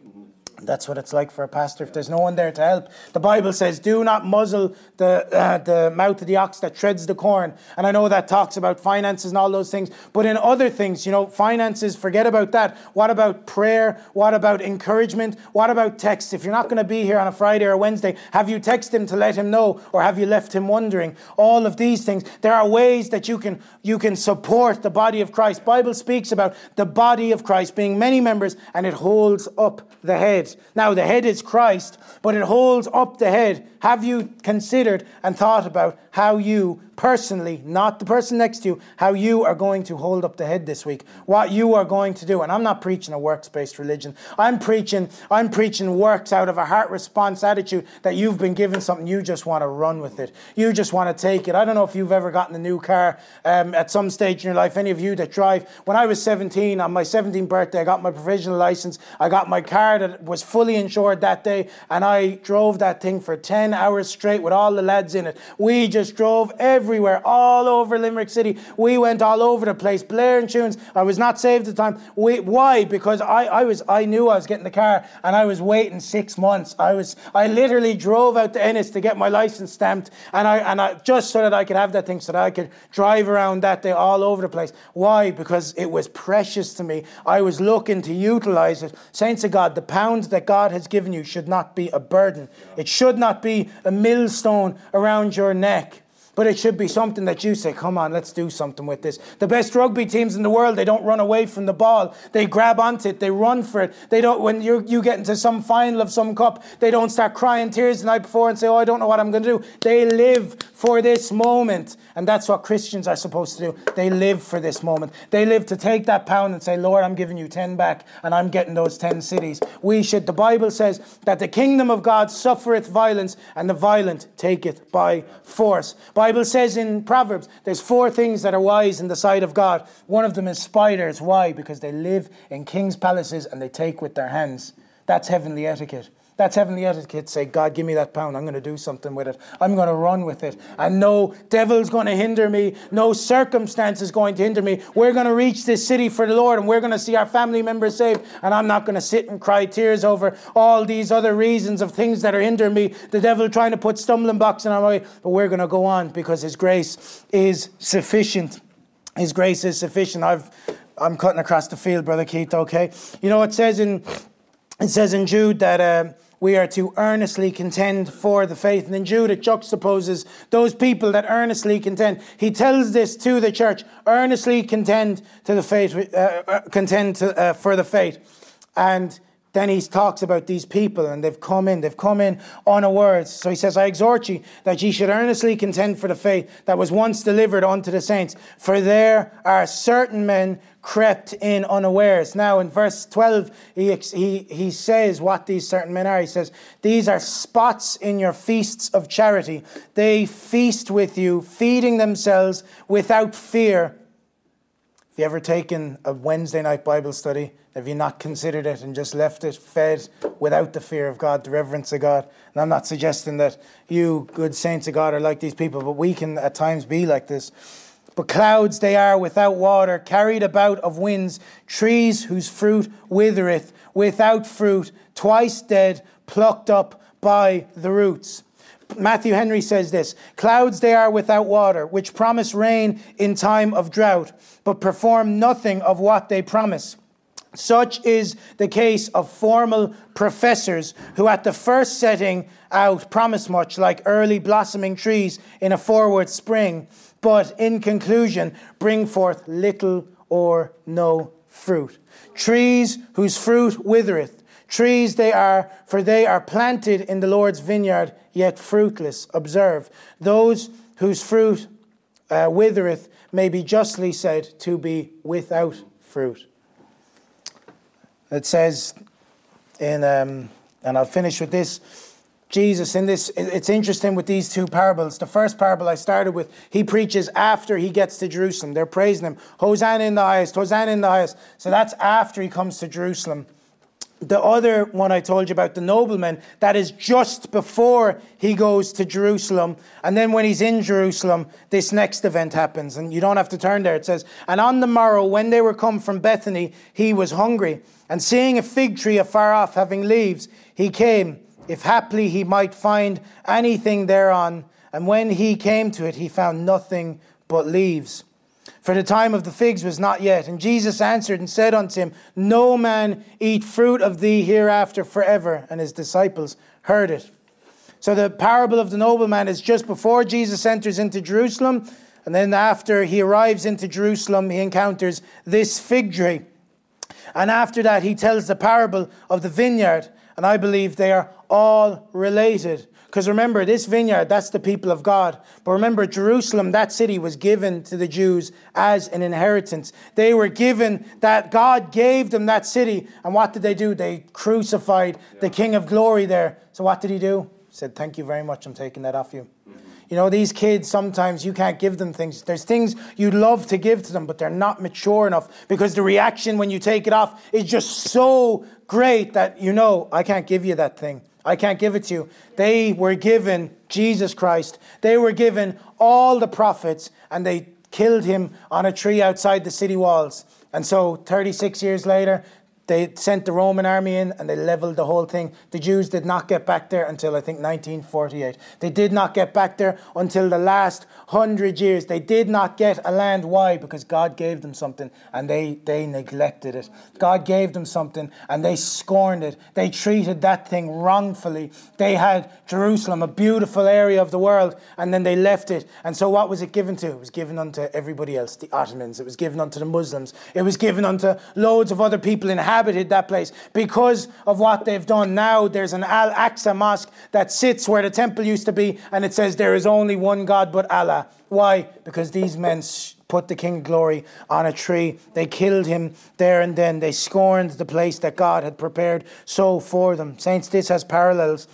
That's what it's like for a pastor if there's no one there to help. The Bible says, do not muzzle the uh, the mouth of the ox that treads the corn. And I know that talks about finances and all those things. But in other things, you know, finances, forget about that. What about prayer? What about encouragement? What about text? If you're not going to be here on a Friday or Wednesday, have you texted him to let him know? Or have you left him wondering? All of these things. There are ways that you can, you can support the body of Christ. The Bible speaks about the body of Christ being many members, and it holds up the head. Now, the head is Christ, but it holds up the head. Have you considered and thought about how you personally, not the person next to you, how you are going to hold up the head this week? What you are going to do? And I'm not preaching a works-based religion. I'm preaching, I'm preaching works out of a heart response attitude that you've been given something. You just want to run with it. You just want to take it. I don't know if you've ever gotten a new car um, at some stage in your life. Any of you that drive. When I was seventeen, on my seventeenth birthday, I got my provisional license. I got my car that was fully insured that day, and I drove that thing for ten hours straight with all the lads in it. We just drove everywhere, all over Limerick City. We went all over the place, blaring tunes. I was not saved at the time. We, why? Because I, I was I knew I was getting the car, and I was waiting six months. I was I literally drove out to Ennis to get my license stamped, and I and I just so that I could have that thing, so that I could drive around that day all over the place. Why? Because it was precious to me. I was looking to utilize it. Saints of God, the pound that God has given you should not be a burden. It should not be a millstone around your neck. But it should be something that you say, come on, let's do something with this. The best rugby teams in the world, they don't run away from the ball. They grab onto it. They run for it. They don't. When you you get into some final of some cup, they don't start crying tears the night before and say, oh, I don't know what I'm going to do. They live for this moment. And that's what Christians are supposed to do. They live for this moment. They live to take that pound and say, Lord, I'm giving you ten back and I'm getting those ten cities. We should. The Bible says that the kingdom of God suffereth violence and the violent take it by force. By Bible says in Proverbs, there's four things that are wise in the sight of God. One of them is spiders. Why? Because they live in king's palaces and they take with their hands. That's heavenly etiquette. That's heavenly etiquette. Say, God, give me that pound. I'm going to do something with it. I'm going to run with it. And no devil's going to hinder me. No circumstance is going to hinder me. We're going to reach this city for the Lord, and we're going to see our family members saved. And I'm not going to sit and cry tears over all these other reasons of things that are hindering me. The devil trying to put stumbling blocks in our way. But we're going to go on because His grace is sufficient. His grace is sufficient. I've, I'm cutting across the field, Brother Keith, okay? You know, it says in, it says in Jude that... Um, We are to earnestly contend for the faith. And in Jude, it juxtaposes those people that earnestly contend. He tells this to the church, earnestly contend to the faith, uh, contend to, uh, for the faith. And then he talks about these people, and they've come in, they've come in unawares. So he says, I exhort ye that ye should earnestly contend for the faith that was once delivered unto the saints. For there are certain men crept in unawares. Now in verse twelve, he, he, he says what these certain men are. He says, these are spots in your feasts of charity. They feast with you, feeding themselves without fear. Have you ever taken a Wednesday night Bible study? Have you not considered it and just left it fed without the fear of God, the reverence of God? And I'm not suggesting that you, good saints of God, are like these people, but we can at times be like this. But clouds they are without water, carried about of winds, trees whose fruit withereth, without fruit, twice dead, plucked up by the roots. Matthew Henry says this, clouds they are without water, which promise rain in time of drought, but perform nothing of what they promise. Such is the case of formal professors who at the first setting out promise much, like early blossoming trees in a forward spring, but in conclusion, bring forth little or no fruit. Trees whose fruit withereth. Trees they are, for they are planted in the Lord's vineyard, yet fruitless. Observe, those whose fruit uh, withereth may be justly said to be without fruit. It says, in, um, and I'll finish with this, Jesus, in this, it's interesting with these two parables. The first parable I started with, he preaches after he gets to Jerusalem. They're praising him. Hosanna in the highest, Hosanna in the highest. So that's after he comes to Jerusalem. the other one I told you about, the nobleman, that is just before he goes to Jerusalem. And then when he's in Jerusalem, this next event happens. And you don't have to turn there. It says, and on the morrow, when they were come from Bethany, he was hungry. And seeing a fig tree afar off, having leaves, he came, if haply he might find anything thereon. And when he came to it, he found nothing but leaves, for the time of the figs was not yet. And Jesus answered and said unto him, no man eat fruit of thee hereafter forever. And his disciples heard it. So the parable of the nobleman is just before Jesus enters into Jerusalem. And then after he arrives into Jerusalem, he encounters this fig tree. And after that, he tells the parable of the vineyard. And I believe they are all related. Because remember, this vineyard, that's the people of God. But remember, Jerusalem, that city, was given to the Jews as an inheritance. They were given that, God gave them that city. And what did they do? They crucified yeah. the King of Glory there. So what did he do? He said, thank you very much. I'm taking that off you. Mm-hmm. You know, these kids, sometimes you can't give them things. There's things you'd love to give to them, but they're not mature enough, because the reaction when you take it off is just so great that, you know, I can't give you that thing. I can't give it to you. They were given Jesus Christ. They were given all the prophets, and they killed him on a tree outside the city walls. And so thirty-six years later, they sent the Roman army in and they leveled the whole thing. The Jews did not get back there until, I think, nineteen forty-eight. They did not get back there until the last hundred years. They did not get a land. Why? Because God gave them something and they, they neglected it. God gave them something and they scorned it. They treated that thing wrongfully. They had Jerusalem, a beautiful area of the world, and then they left it. And so what was it given to? It was given unto everybody else, the Ottomans. It was given unto the Muslims. It was given unto loads of other people in inhabited that place because of what they've done. Now there's an Al-Aqsa mosque that sits where the temple used to be, and it says there is only one God but Allah. Why? Because these men put the King of Glory on a tree. They killed him there and then. They scorned the place that God had prepared so for them. Saints, this has parallels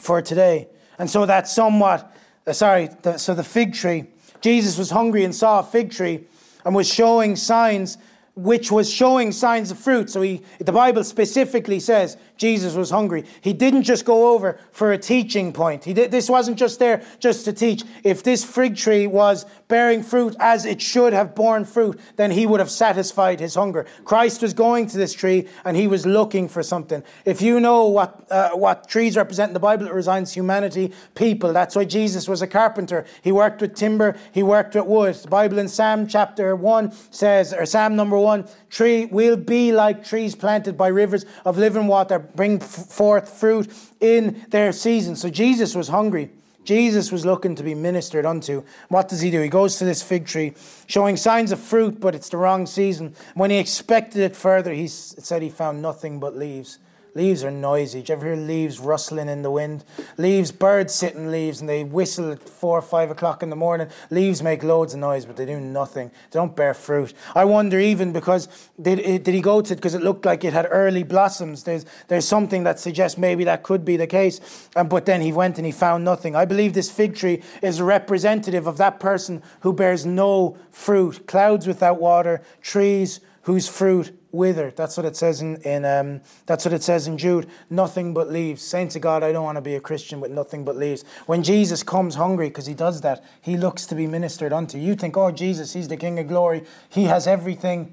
for today. And so that's somewhat, uh, sorry, the, so the fig tree. Jesus was hungry and saw a fig tree and was showing signs which was showing signs of fruit. So he, the Bible specifically says Jesus was hungry. He didn't just go over for a teaching point. He did, this wasn't just there just to teach. If this fig tree was bearing fruit as it should have borne fruit, then he would have satisfied his hunger. Christ was going to this tree and he was looking for something. If you know what uh, what trees represent in the Bible, it represents humanity, people. That's why Jesus was a carpenter. He worked with timber. He worked with wood. The Bible in Psalm chapter one says, or Psalm number one, tree will be like trees planted by rivers of living water, bring f- forth fruit in their season. So Jesus was hungry. Jesus was looking to be ministered unto. What does he do? He goes to this fig tree, showing signs of fruit, but it's the wrong season. When he expected it further, he s- said he found nothing but leaves. Leaves are noisy. Did you ever hear leaves rustling in the wind? Leaves, birds sit in leaves and they whistle at four or five o'clock in the morning. Leaves make loads of noise, but they do nothing. They don't bear fruit. I wonder even because, did, did he go to it because it looked like it had early blossoms? There's there's something that suggests maybe that could be the case. Um, but then he went and he found nothing. I believe this fig tree is representative of that person who bears no fruit. Clouds without water, trees whose fruit withered. That's what it says in, in um, that's what it says in Jude. Nothing but leaves. Saints of God, I don't want to be a Christian with nothing but leaves. When Jesus comes hungry, because he does that, he looks to be ministered unto. You think, oh, Jesus, he's the King of Glory. He has everything.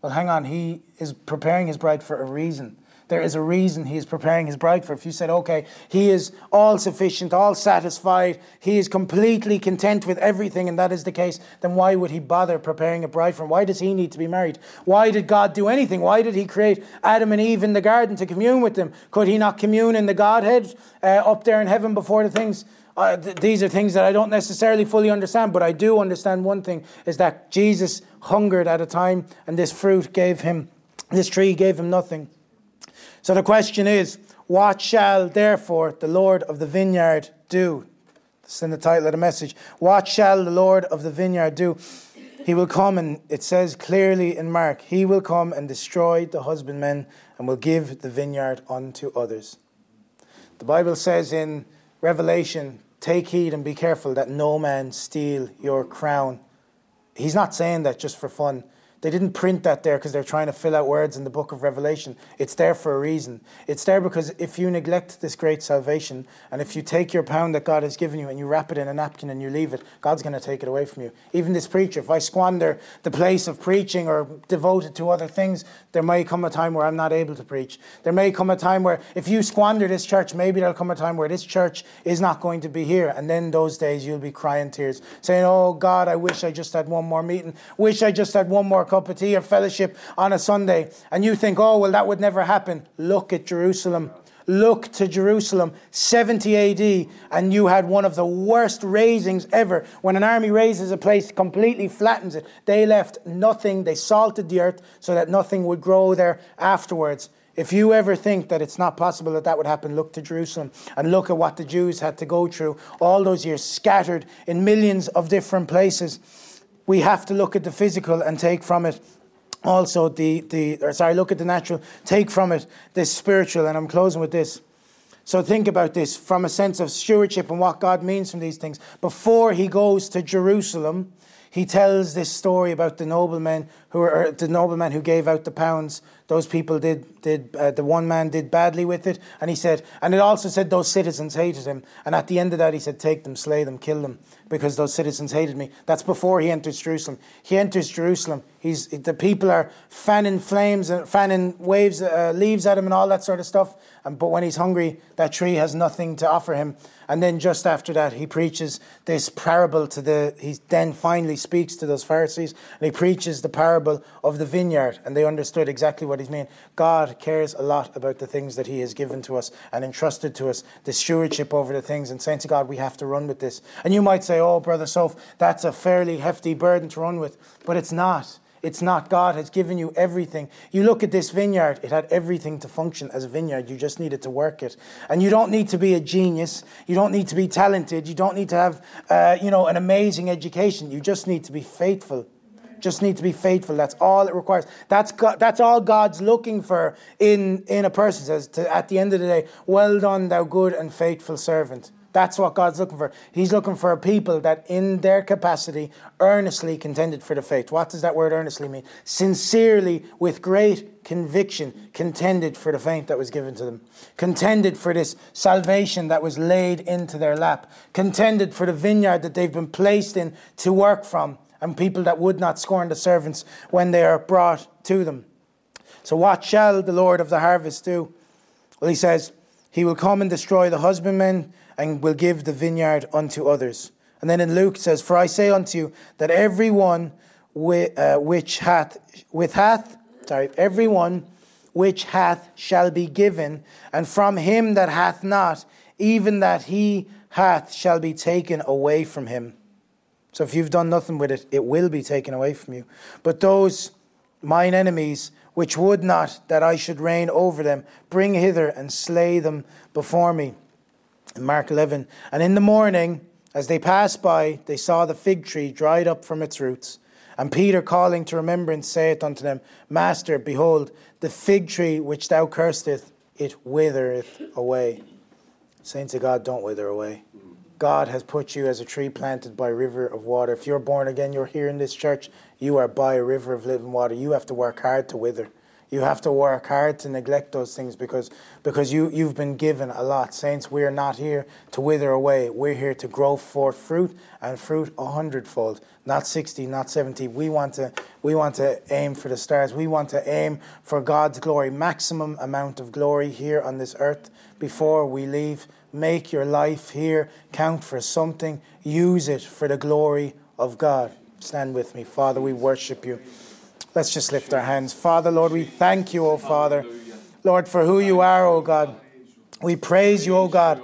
Well, hang on. He is preparing his bride for a reason. There is a reason he is preparing his bride for. If you said, okay, he is all sufficient, all satisfied, he is completely content with everything, and that is the case, then why would he bother preparing a bride for him? Why does he need to be married? Why did God do anything? Why did he create Adam and Eve in the garden to commune with them? Could he not commune in the Godhead uh, up there in heaven before the things? Uh, th- these are things that I don't necessarily fully understand, but I do understand one thing, is that Jesus hungered at a time, and this fruit gave him, this tree gave him nothing. So the question is, what shall therefore the Lord of the vineyard do? This is in the title of the message. What shall the Lord of the vineyard do? He will come, and it says clearly in Mark, he will come and destroy the husbandmen and will give the vineyard unto others. The Bible says in Revelation, take heed and be careful that no man steal your crown. He's not saying that just for fun. They didn't print that there because they're trying to fill out words in the book of Revelation. It's there for a reason. It's there because if you neglect this great salvation, and if you take your pound that God has given you and you wrap it in a napkin and you leave it, God's going to take it away from you. Even this preacher, if I squander the place of preaching or devote it to other things, there may come a time where I'm not able to preach. There may come a time where if you squander this church, maybe there'll come a time where this church is not going to be here. And then those days you'll be crying tears, saying, oh God, I wish I just had one more meeting. Wish I just had one more cup of tea or fellowship on a Sunday. And you think, oh, well, that would never happen. Look at Jerusalem. Look to Jerusalem, seventy A D, and you had one of the worst raisings ever. When an army raises a place, completely flattens it. They left nothing. They salted the earth so that nothing would grow there afterwards. If you ever think that it's not possible that that would happen, look to Jerusalem and look at what the Jews had to go through all those years, scattered in millions of different places. We have to look at the physical and take from it also the, the or sorry, look at the natural, take from it this spiritual. And I'm closing with this. So think about this from a sense of stewardship and what God means from these things. Before he goes to Jerusalem, he tells this story about the noblemen who are the nobleman who gave out the pounds. Those people did did uh, the one man did badly with it, and he said, and it also said those citizens hated him. And at the end of that, he said, "Take them, slay them, kill them, because those citizens hated me." That's before he enters Jerusalem. He enters Jerusalem. He's the people are fanning flames and fanning waves, uh, leaves at him, and all that sort of stuff. And but when he's hungry, that tree has nothing to offer him. And then just after that, he preaches this parable to the. He then finally speaks to those Pharisees, and he preaches the parable of the vineyard, and they understood exactly what he's meaning. God cares a lot about the things that he has given to us and entrusted to us, the stewardship over the things, and saying to God, we have to run with this. And you might say, oh, Brother Soph, that's a fairly hefty burden to run with, but it's not. It's not. God has given you everything. You look at this vineyard. It had everything to function as a vineyard. You just needed to work it. And you don't need to be a genius. You don't need to be talented. You don't need to have, uh, you know, an amazing education. You just need to be faithful. Just need to be faithful. That's all it requires. That's God, that's all God's looking for in, in a person. Says to, at the end of the day, well done, thou good and faithful servant. That's what God's looking for. He's looking for a people that in their capacity earnestly contended for the faith. What does that word earnestly mean? Sincerely, with great conviction, contended for the faith that was given to them. Contended for this salvation that was laid into their lap. Contended for the vineyard that they've been placed in to work from. And people that would not scorn the servants when they are brought to them. So what shall the Lord of the harvest do? Well, he says, he will come and destroy the husbandmen and will give the vineyard unto others. And then in Luke it says, for I say unto you that everyone wi- uh, which hath, with hath, sorry, everyone which hath shall be given, and from him that hath not, even that he hath shall be taken away from him. So if you've done nothing with it, it will be taken away from you. But those mine enemies, which would not that I should reign over them, bring hither and slay them before me. In Mark eleven, and in the morning, as they passed by, they saw the fig tree dried up from its roots. And Peter, calling to remembrance, saith unto them, Master, behold, the fig tree which thou cursedest, it withereth away. Saints of God, don't wither away. God has put you as a tree planted by a river of water. If you're born again, you're here in this church, you are by a river of living water. You have to work hard to wither. You have to work hard to neglect those things because, because you, you've been given a lot. Saints, we are not here to wither away. We're here to grow forth fruit, and fruit a hundredfold. Not sixty, not seventy. We want to we want to aim for the stars. We want to aim for God's glory. Maximum amount of glory here on this earth before we leave. Make your life here count for something. Use it for the glory of God. Stand with me. Father, we worship you. Let's just lift our hands. Father, Lord, we thank you, O Father. Lord, for who you are, O God. We praise you, O God.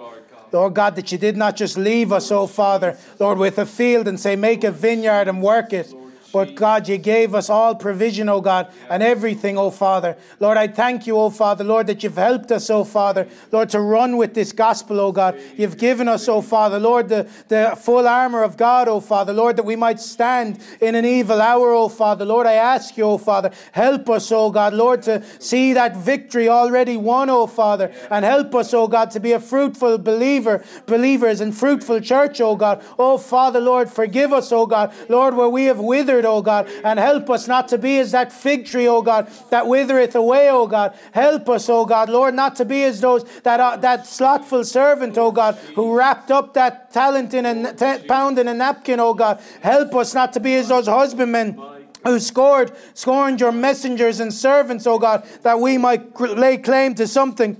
Lord God, that you did not just leave us, O Father, Lord, with a field and say, make a vineyard and work it. But God, you gave us all provision, O God, and everything, O Father. Lord, I thank you, O Father, Lord, that you've helped us, O Father, Lord, to run with this gospel, O God. You've given us, O Father, Lord, the, the full armor of God, O Father, Lord, that we might stand in an evil hour, O Father. Lord, I ask you, O Father, help us, O God, Lord, to see that victory already won, O Father, and help us, O God, to be a fruitful believer, believers and fruitful church, O God. O Father, Lord, forgive us, O God, Lord, where we have withered, Spirit, O God, and help us not to be as that fig tree, O God, that withereth away, O God. Help us, O God, Lord, not to be as those that uh, that slothful servant, O God, who wrapped up that talent in a t- pound in a napkin, O God. Help us not to be as those husbandmen who scored, scorned your messengers and servants, O God, that we might lay claim to something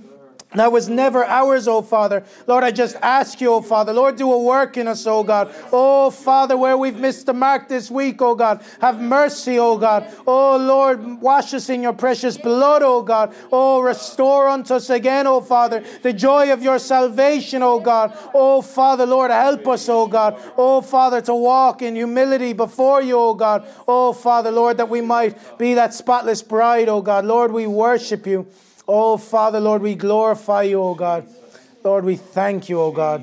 that was never ours, O Father. Lord, I just ask you, O Father, Lord, do a work in us, O God. Oh, Father, where we've missed the mark this week, O God, have mercy, O God. Oh, Lord, wash us in your precious blood, O God. Oh, restore unto us again, O Father, the joy of your salvation, O God. Oh, Father, Lord, help us, O God. Oh, Father, to walk in humility before you, O God. Oh, Father, Lord, that we might be that spotless bride, O God. Lord, we worship you. Oh, Father, Lord, we glorify you, O God. Lord, we thank you, O God.